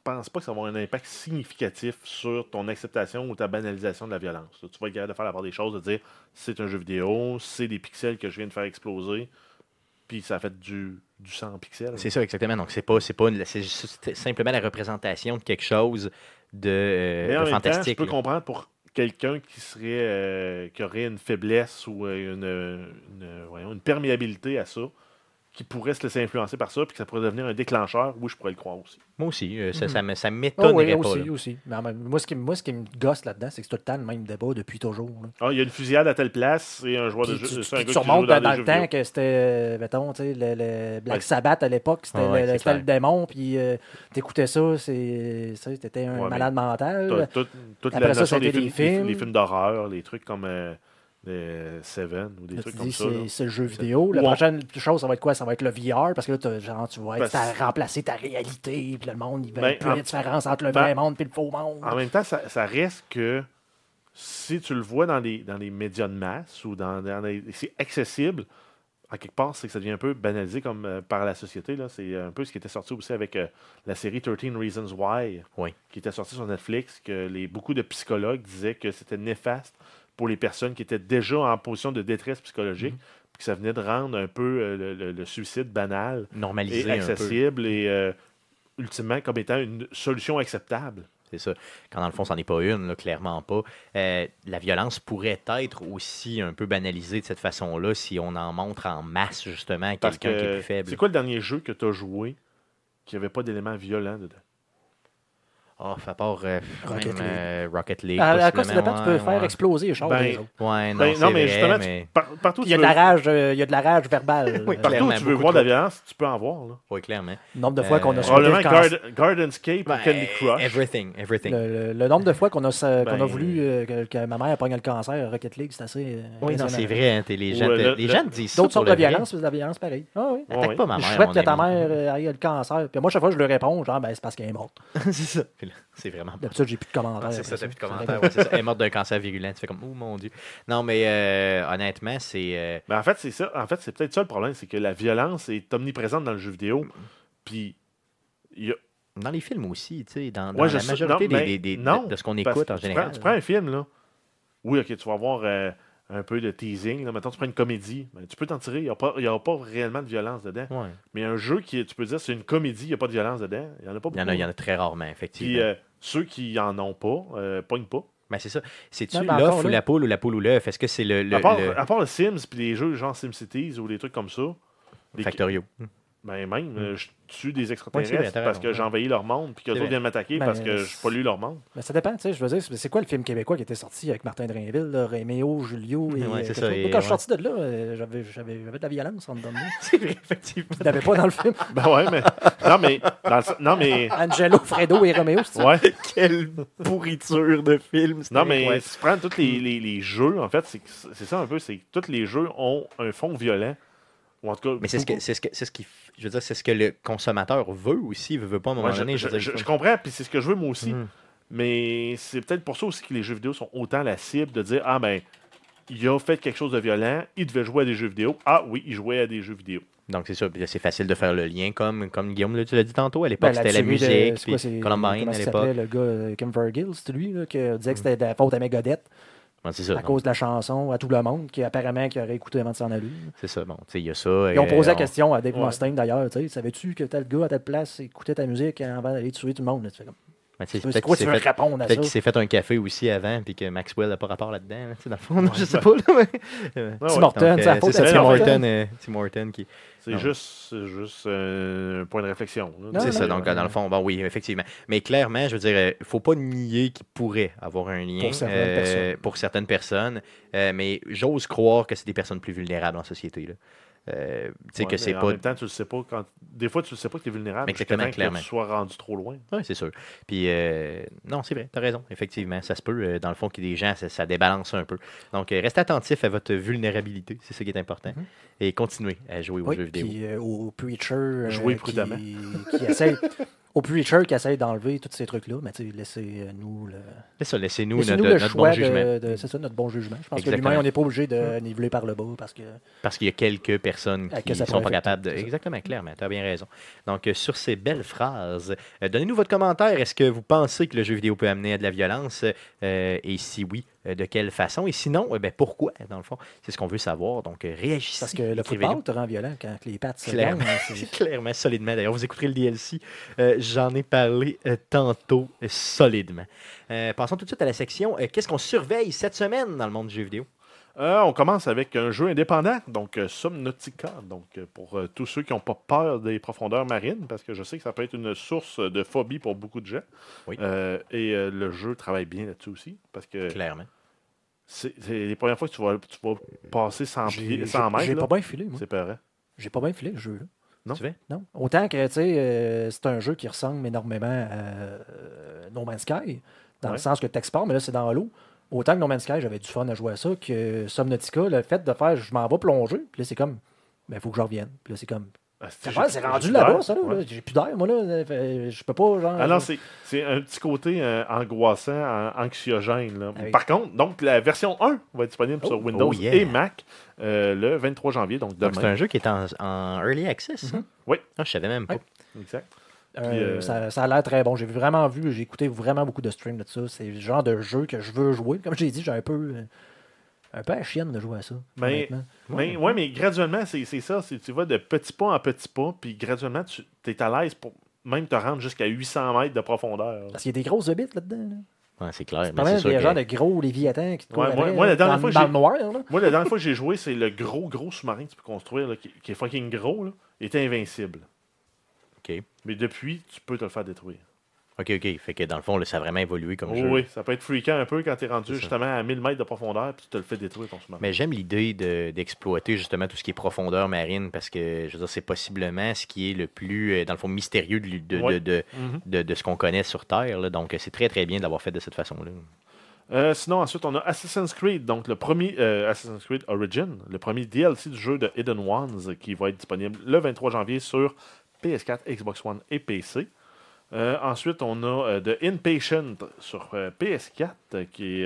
je pense pas que ça va avoir un impact significatif sur ton acceptation ou ta banalisation de la violence. Tu vas être capable de faire la part des choses, de dire c'est un jeu vidéo, c'est des pixels que je viens de faire exploser, puis ça a fait du 100 pixels. C'est ça, exactement. Donc, c'est simplement la représentation de quelque chose de fantastique. Temps, je peux comprendre pour quelqu'un qui aurait une faiblesse ou une perméabilité à ça, qui pourrait se laisser influencer par ça, puis que ça pourrait devenir un déclencheur, oui, je pourrais le croire aussi. Moi aussi, ça m'étonnerait pas. Oui, aussi. Mais moi, ce qui me gosse là-dedans, c'est que c'est tout le temps le même débat depuis toujours. Il y a une fusillade à telle place, et un joueur de jeu... Tu remontes dans le temps que c'était, mettons, le Black Sabbath à l'époque, c'était le démon, puis t'écoutais ça, t'étais un malade mental. Toute la notion des films. Les films d'horreur, les trucs comme... des Seven ou des trucs comme ça. C'est le jeu vidéo. La prochaine chose, ça va être quoi? Ça va être le VR, parce que là, tu vas remplacer ta réalité, puis le monde, il va plus la différence entre le vrai monde et le faux monde. En même temps, ça reste que si tu le vois dans les médias de masse ou c'est accessible, à quelque part, c'est que ça devient un peu banalisé comme par la société. Là. C'est un peu ce qui était sorti aussi avec la série 13 Reasons Why, qui était sortie sur Netflix, que beaucoup de psychologues disaient que c'était néfaste pour les personnes qui étaient déjà en position de détresse psychologique, puis que ça venait de rendre un peu le suicide banal, normalisé, et accessible, et ultimement comme étant une solution acceptable. c'est ça. Quand dans le fond, c'en est pas une, là, clairement pas. La violence pourrait être aussi un peu banalisée de cette façon-là si on en montre en masse, justement, à quelqu'un qui est plus faible. C'est quoi le dernier jeu que tu as joué qui n'avait pas d'éléments violents dedans? Oh, à part Rocket League. À cause de la peine, tu peux faire exploser les choses. Justement, il y a de la rage verbale. Oui, partout où tu veux voir de la violence, tu peux en voir. Là. Oui, clairement. Le nombre de fois qu'on a probablement Gardenscape ou Candy Crush. Everything. Le nombre de fois qu'on a voulu que ma mère pogne le cancer, Rocket League, c'est assez... Oui, non, c'est vrai. Les gens disent ça. D'autres sortes de violence, de la violence pareil. Attaque pas ma mère. Je souhaite que ta mère ait le cancer. Puis moi, chaque fois que je lui réponds, genre, c'est parce qu'elle est morte. C'est ça. C'est vraiment... D'habitude, j'ai plus de commentaires. Ah, c'est ça, t'as plus de commentaires. Ouais, c'est ça. Elle est morte d'un cancer virulent. Tu fais comme, oh mon Dieu. Non, mais honnêtement, c'est... Mais en fait, c'est ça. En fait, c'est peut-être ça le problème, c'est que la violence est omniprésente dans le jeu vidéo. Puis, il y a... Dans les films aussi, tu sais. Dans la majorité de ce qu'on écoute en général. Tu prends un film, là. Oui, OK, tu vas avoir un peu de teasing. Là. Mettons, tu prends une comédie. Ben, tu peux t'en tirer. Il n'y aura pas réellement de violence dedans. Ouais. Mais un jeu qui, tu peux dire, c'est une comédie, il n'y a pas de violence dedans. Il n'y en a pas beaucoup. Il y en a très rarement, effectivement. Puis ceux qui n'en ont pas, pognent pas. Ben, c'est ça. C'est-tu l'œuf ou la poule ou la poule ou l'œuf? Est-ce que c'est le À part le Sims puis les jeux genre SimCities ou des trucs comme ça. Factorio. Ben, même, je tue des extraterrestres parce que j'ai envahi leur monde, puis qu'eux autres viennent m'attaquer parce que je pollue leur monde. Ben, ça dépend, tu sais. Je veux dire, c'est quoi le film québécois qui était sorti avec Martin Drainville, là, Réméo, Julio et. Ouais, c'est ça, et quand je suis sorti de là, j'avais de la violence en dedans. C'est vrai, effectivement. Tu l'avais pas dans le film. Ben ouais, mais. Non, mais. Angelo, Fredo et Roméo, c'est ça. Ouais. Quelle pourriture de film. Non, mais si tu prends tous les jeux, en fait, c'est ça un peu, c'est que tous les jeux ont un fond violent. Ou en tout cas, mais c'est ce que le consommateur veut aussi, veut pas à un moment donné. Je comprends, puis c'est ce que je veux moi aussi. Mais c'est peut-être pour ça aussi que les jeux vidéo sont autant la cible de dire ah ben il a fait quelque chose de violent, il devait jouer à des jeux vidéo. Ah oui, il jouait à des jeux vidéo. Donc c'est ça, c'est facile de faire le lien comme Guillaume tu l'as dit tantôt, à l'époque c'était la musique, puis Columbine à l'époque. Le gars Kim Vergil, c'était lui là, qui disait que c'était de la faute à Megadeth. Bon, c'est ça, cause de la chanson à tout le monde qui apparemment qui aurait écouté avant de s'en aller. C'est ça, bon, tu sais, il y a ça. Ils ont posé la question à Dave Mustaine d'ailleurs, tu sais, savais-tu que tel gars à telle place écoutait ta musique avant d'aller tuer tout le monde? Tu fais comme... C'est quoi tu veux répondre à ça? Peut-être qu'il s'est fait un café aussi avant, puis que Maxwell n'a pas rapport là-dedans, là, dans le fond, je sais pas. Tim Horton, c'est la faute de Tim Horton qui... C'est juste un point de réflexion. Là. C'est ça, donc dans le fond, bon, oui, effectivement. Mais clairement, je veux dire, il ne faut pas nier qu'il pourrait avoir un lien pour certaines personnes, mais j'ose croire que c'est des personnes plus vulnérables en société. Là. Que c'est en pas... même temps, tu le sais pas. Des fois, tu le sais pas que tu es vulnérable. Exactement, clairement. Que tu sois rendu trop loin. Oui, c'est sûr. Puis, non, c'est vrai, tu as raison. Effectivement, ça se peut, dans le fond, que des gens, ça débalance un peu. Donc, restez attentifs à votre vulnérabilité. C'est ça qui est important. Et continuez à jouer aux jeux vidéo. Puis, au Preacher. Jouer prudemment. Qui essaie... Au Preacher qui essaye d'enlever tous ces trucs-là, mais laissez-nous le. C'est ça, laissez-nous notre choix bon jugement. C'est ça, notre bon jugement. Je pense que l'humain, on n'est pas obligé de niveler par le bas parce qu'il y a quelques personnes qui ne sont pas capables de. Exactement, clairement, tu as bien raison. Donc, sur ces belles phrases, donnez-nous votre commentaire. Est-ce que vous pensez que le jeu vidéo peut amener à de la violence? Et si oui, de quelle façon? Et sinon, pourquoi, dans le fond? C'est ce qu'on veut savoir. Donc, réagissez. Parce que le football te rend violent quand les pattes se gagnent. Clairement, solidement. D'ailleurs, vous écouterez le DLC. J'en ai parlé tantôt solidement. Passons tout de suite à la section qu'est-ce qu'on surveille cette semaine dans le monde du jeu vidéo? On commence avec un jeu indépendant, donc Subnautica, donc pour tous ceux qui n'ont pas peur des profondeurs marines, parce que je sais que ça peut être une source de phobie pour beaucoup de gens. Oui. Et le jeu travaille bien là-dessus aussi, parce que clairement. C'est les premières fois que tu vas passer sans mètres. J'ai pas bien filé, moi. C'est pas vrai. J'ai pas bien filé le jeu, là. Non. Tu veux? Non. Autant que c'est un jeu qui ressemble énormément à No Man's Sky, dans le sens que tu exportes, mais là c'est dans l'eau. Autant que No Man's Sky, j'avais du fun à jouer à ça, que Subnautica, le fait de faire je m'en vais plonger, puis là c'est comme il faut que je revienne. Puis là c'est comme. C'est rendu là-bas, ça, là. Ouais. J'ai plus d'air, moi, là. Je peux pas, genre. Alors, c'est un petit côté angoissant, anxiogène, là. Avec... Par contre, donc, la version 1 va être disponible sur Windows et Mac le 23 janvier, donc demain. Donc, c'est un jeu qui est en Early Access, hein? Oui. Ah, je savais même pas. Ouais. Exact. Ça a l'air très bon. J'ai écouté vraiment beaucoup de streams de ça. C'est le genre de jeu que je veux jouer. Comme je l'ai dit, j'ai un peu à chienne de jouer à ça. Mais graduellement, c'est ça. Tu vas de petit pas en petit pas, puis graduellement, tu es à l'aise pour même te rendre jusqu'à 800 mètres de profondeur. Parce qu'il y a des grosses orbites là-dedans. Là. Ouais, c'est clair. C'est même des gens de gros léviathans qui te courent après, moi, la dernière fois, dans le noir. Là. Moi, la dernière fois que j'ai joué, c'est le gros sous-marin que tu peux construire, là, qui est fucking gros, là, était invincible. OK. Mais depuis, tu peux te le faire détruire. OK. Fait que dans le fond, là, ça a vraiment évolué comme jeu. Oui, ça peut être freakant un peu quand t'es rendu justement à 1000 mètres de profondeur puis tu te le fais détruire ton sous-marin. Mais j'aime l'idée d'exploiter justement tout ce qui est profondeur marine parce que, je veux dire, c'est possiblement ce qui est le plus, dans le fond, mystérieux de ce qu'on connaît sur Terre. Là. Donc, c'est très, très bien de l'avoir fait de cette façon-là. Sinon, ensuite, on a Assassin's Creed. Donc, le premier Assassin's Creed Origin, le premier DLC du jeu de Hidden Ones qui va être disponible le 23 janvier sur PS4, Xbox One et PC. Ensuite, on a The Inpatient sur PS4, qui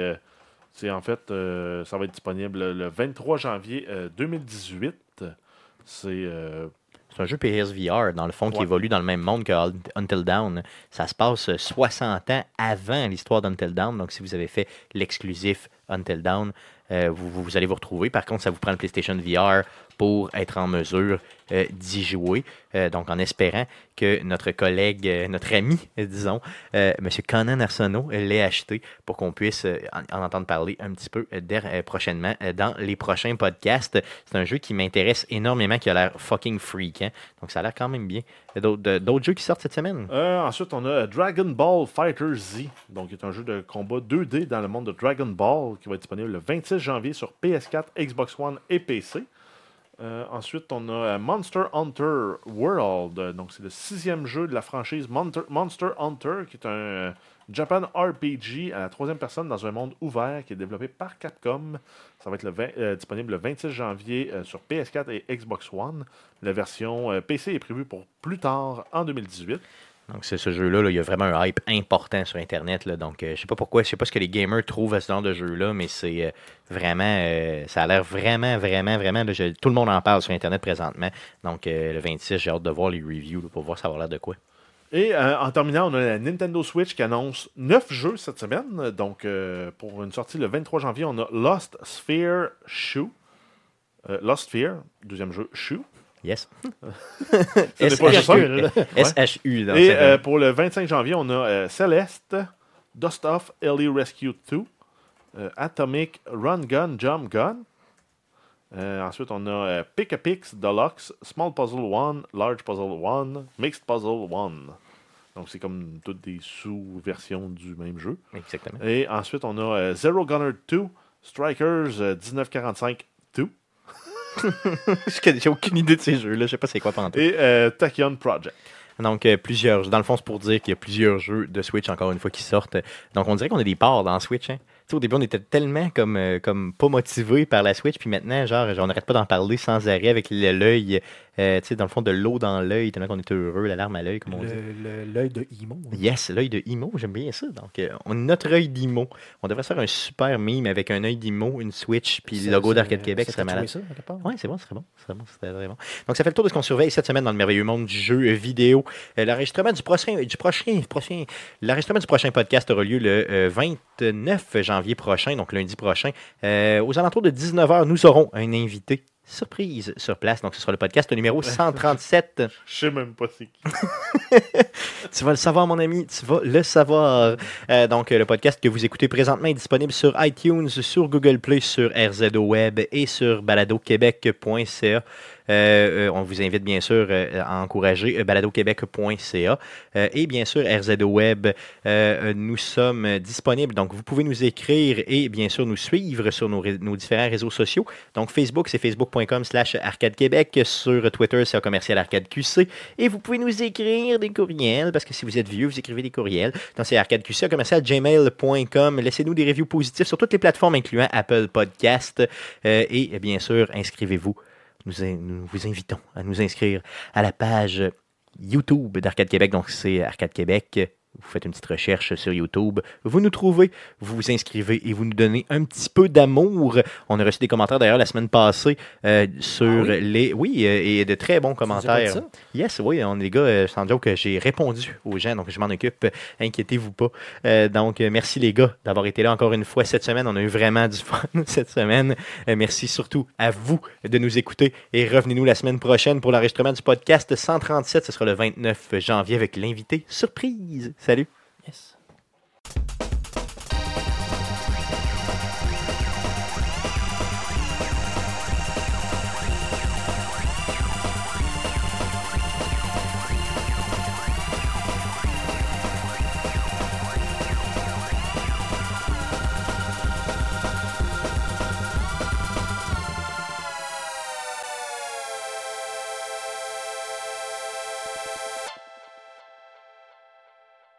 c'est en fait, ça va être disponible le 23 janvier 2018. C'est un jeu PSVR, dans le fond, qui évolue dans le même monde que Until Dawn. Ça se passe 60 ans avant l'histoire d'Until Dawn. Donc, si vous avez fait l'exclusif Until Dawn, vous allez vous retrouver. Par contre, ça vous prend le PlayStation VR pour être en mesure d'y jouer. Donc, en espérant que notre collègue, notre ami, disons, M. Conan Arsenault, l'ait acheté pour qu'on puisse en entendre parler un petit peu prochainement dans les prochains podcasts. C'est un jeu qui m'intéresse énormément, qui a l'air fucking freak. Hein? Donc, ça a l'air quand même bien. D'autres jeux qui sortent cette semaine? Ensuite, on a Dragon Ball FighterZ. Donc, qui est un jeu de combat 2D dans le monde de Dragon Ball qui va être disponible le 26 janvier sur PS4, Xbox One et PC. Ensuite, on a Monster Hunter World. Donc, c'est le 6e jeu de la franchise Monster Hunter, qui est un Japan RPG à la 3e personne dans un monde ouvert qui est développé par Capcom. Ça va être disponible le 26 janvier sur PS4 et Xbox One. La version PC est prévue pour plus tard en 2018. Donc, c'est ce jeu-là, là, il y a vraiment un hype important sur Internet. Là, donc, je ne sais pas pourquoi, je ne sais pas ce que les gamers trouvent à ce genre de jeu-là, mais c'est vraiment, ça a l'air vraiment. Là, tout le monde en parle sur Internet présentement. Donc, le 26, j'ai hâte de voir les reviews là, pour voir ça va l'air de quoi. Et en terminant, on a la Nintendo Switch qui annonce 9 jeux cette semaine. Donc, pour une sortie le 23 janvier, on a Lost Sphere Shoe. Lost Sphere, deuxième jeu, Shoe. Yes. SHU. Et pour le 25 janvier, on a Celeste, Dust Off, Ellie Rescue 2, Atomic Run Gun, Jump Gun. Ensuite, on a Pick-a-Pix, Deluxe, Small Puzzle 1, Large Puzzle 1, Mixed Puzzle 1. Donc, c'est comme toutes des sous-versions du même jeu. Exactement. Et ensuite, on a Zero Gunner 2, Strikers 1945 2. J'ai aucune idée de ces jeux-là. Je sais pas c'est quoi pendant. Et Tachyon Project. Donc, plusieurs jeux. Dans le fond, c'est pour dire qu'il y a plusieurs jeux de Switch, encore une fois, qui sortent. Donc, on dirait qu'on a des parts dans Switch. Hein? Tu sais, au début, on était tellement comme pas motivés par la Switch. Puis maintenant, genre, on n'arrête pas d'en parler sans arrêt avec l'œil. Tu sais, dans le fond, de l'eau dans l'œil. Tellement qu'on était heureux, la larme à l'œil, comme on dit. L'œil de Imo. Yes, l'œil de Imo. J'aime bien ça. Donc, notre œil d'Imo. On devrait faire un super meme avec un œil d'Imo, une Switch, puis le logo d'Arcade Québec. Ça serait malade. Oui, c'est bon, c'est bon. Donc, ça fait le tour de ce qu'on surveille cette semaine dans le merveilleux monde du jeu vidéo. L'enregistrement du prochain podcast aura lieu le 29 janvier prochain, donc lundi prochain. Aux alentours de 19h, nous aurons un invité surprise sur place. Donc, ce sera le podcast numéro 137. Je sais même pas c'est qui. Tu vas le savoir, mon ami. Tu vas le savoir. Donc, le podcast que vous écoutez présentement est disponible sur iTunes, sur Google Play, sur RZO Web et sur baladoquebec.ca. On vous invite bien sûr à encourager baladoquebec.ca et bien sûr RZO Web. Nous sommes disponibles, donc vous pouvez nous écrire et bien sûr nous suivre sur nos différents réseaux sociaux. Donc Facebook, c'est facebook.com/ArcadeQuébec. Sur Twitter, c'est @ArcadeQC. Et vous pouvez nous écrire des courriels, parce que si vous êtes vieux, vous écrivez des courriels. Donc c'est ArcadeQC, @gmail.com. Laissez-nous des reviews positifs sur toutes les plateformes, incluant Apple Podcast. Et bien sûr, inscrivez-vous. Nous vous invitons à nous inscrire à la page YouTube d'Arcade Québec. Donc, c'est Arcade Québec vous faites une petite recherche sur YouTube, vous nous trouvez, vous vous inscrivez et vous nous donnez un petit peu d'amour. On a reçu des commentaires d'ailleurs la semaine passée sur les... Oui, et de très bons commentaires. Ça? Yes, oui, on, les gars, sans joke, j'ai répondu aux gens, donc je m'en occupe, inquiétez-vous pas. Donc, merci les gars d'avoir été là encore une fois cette semaine. On a eu vraiment du fun cette semaine. Merci surtout à vous de nous écouter et revenez-nous la semaine prochaine pour l'enregistrement du podcast 137. Ce sera le 29 janvier avec l'invité surprise. Salut. Yes.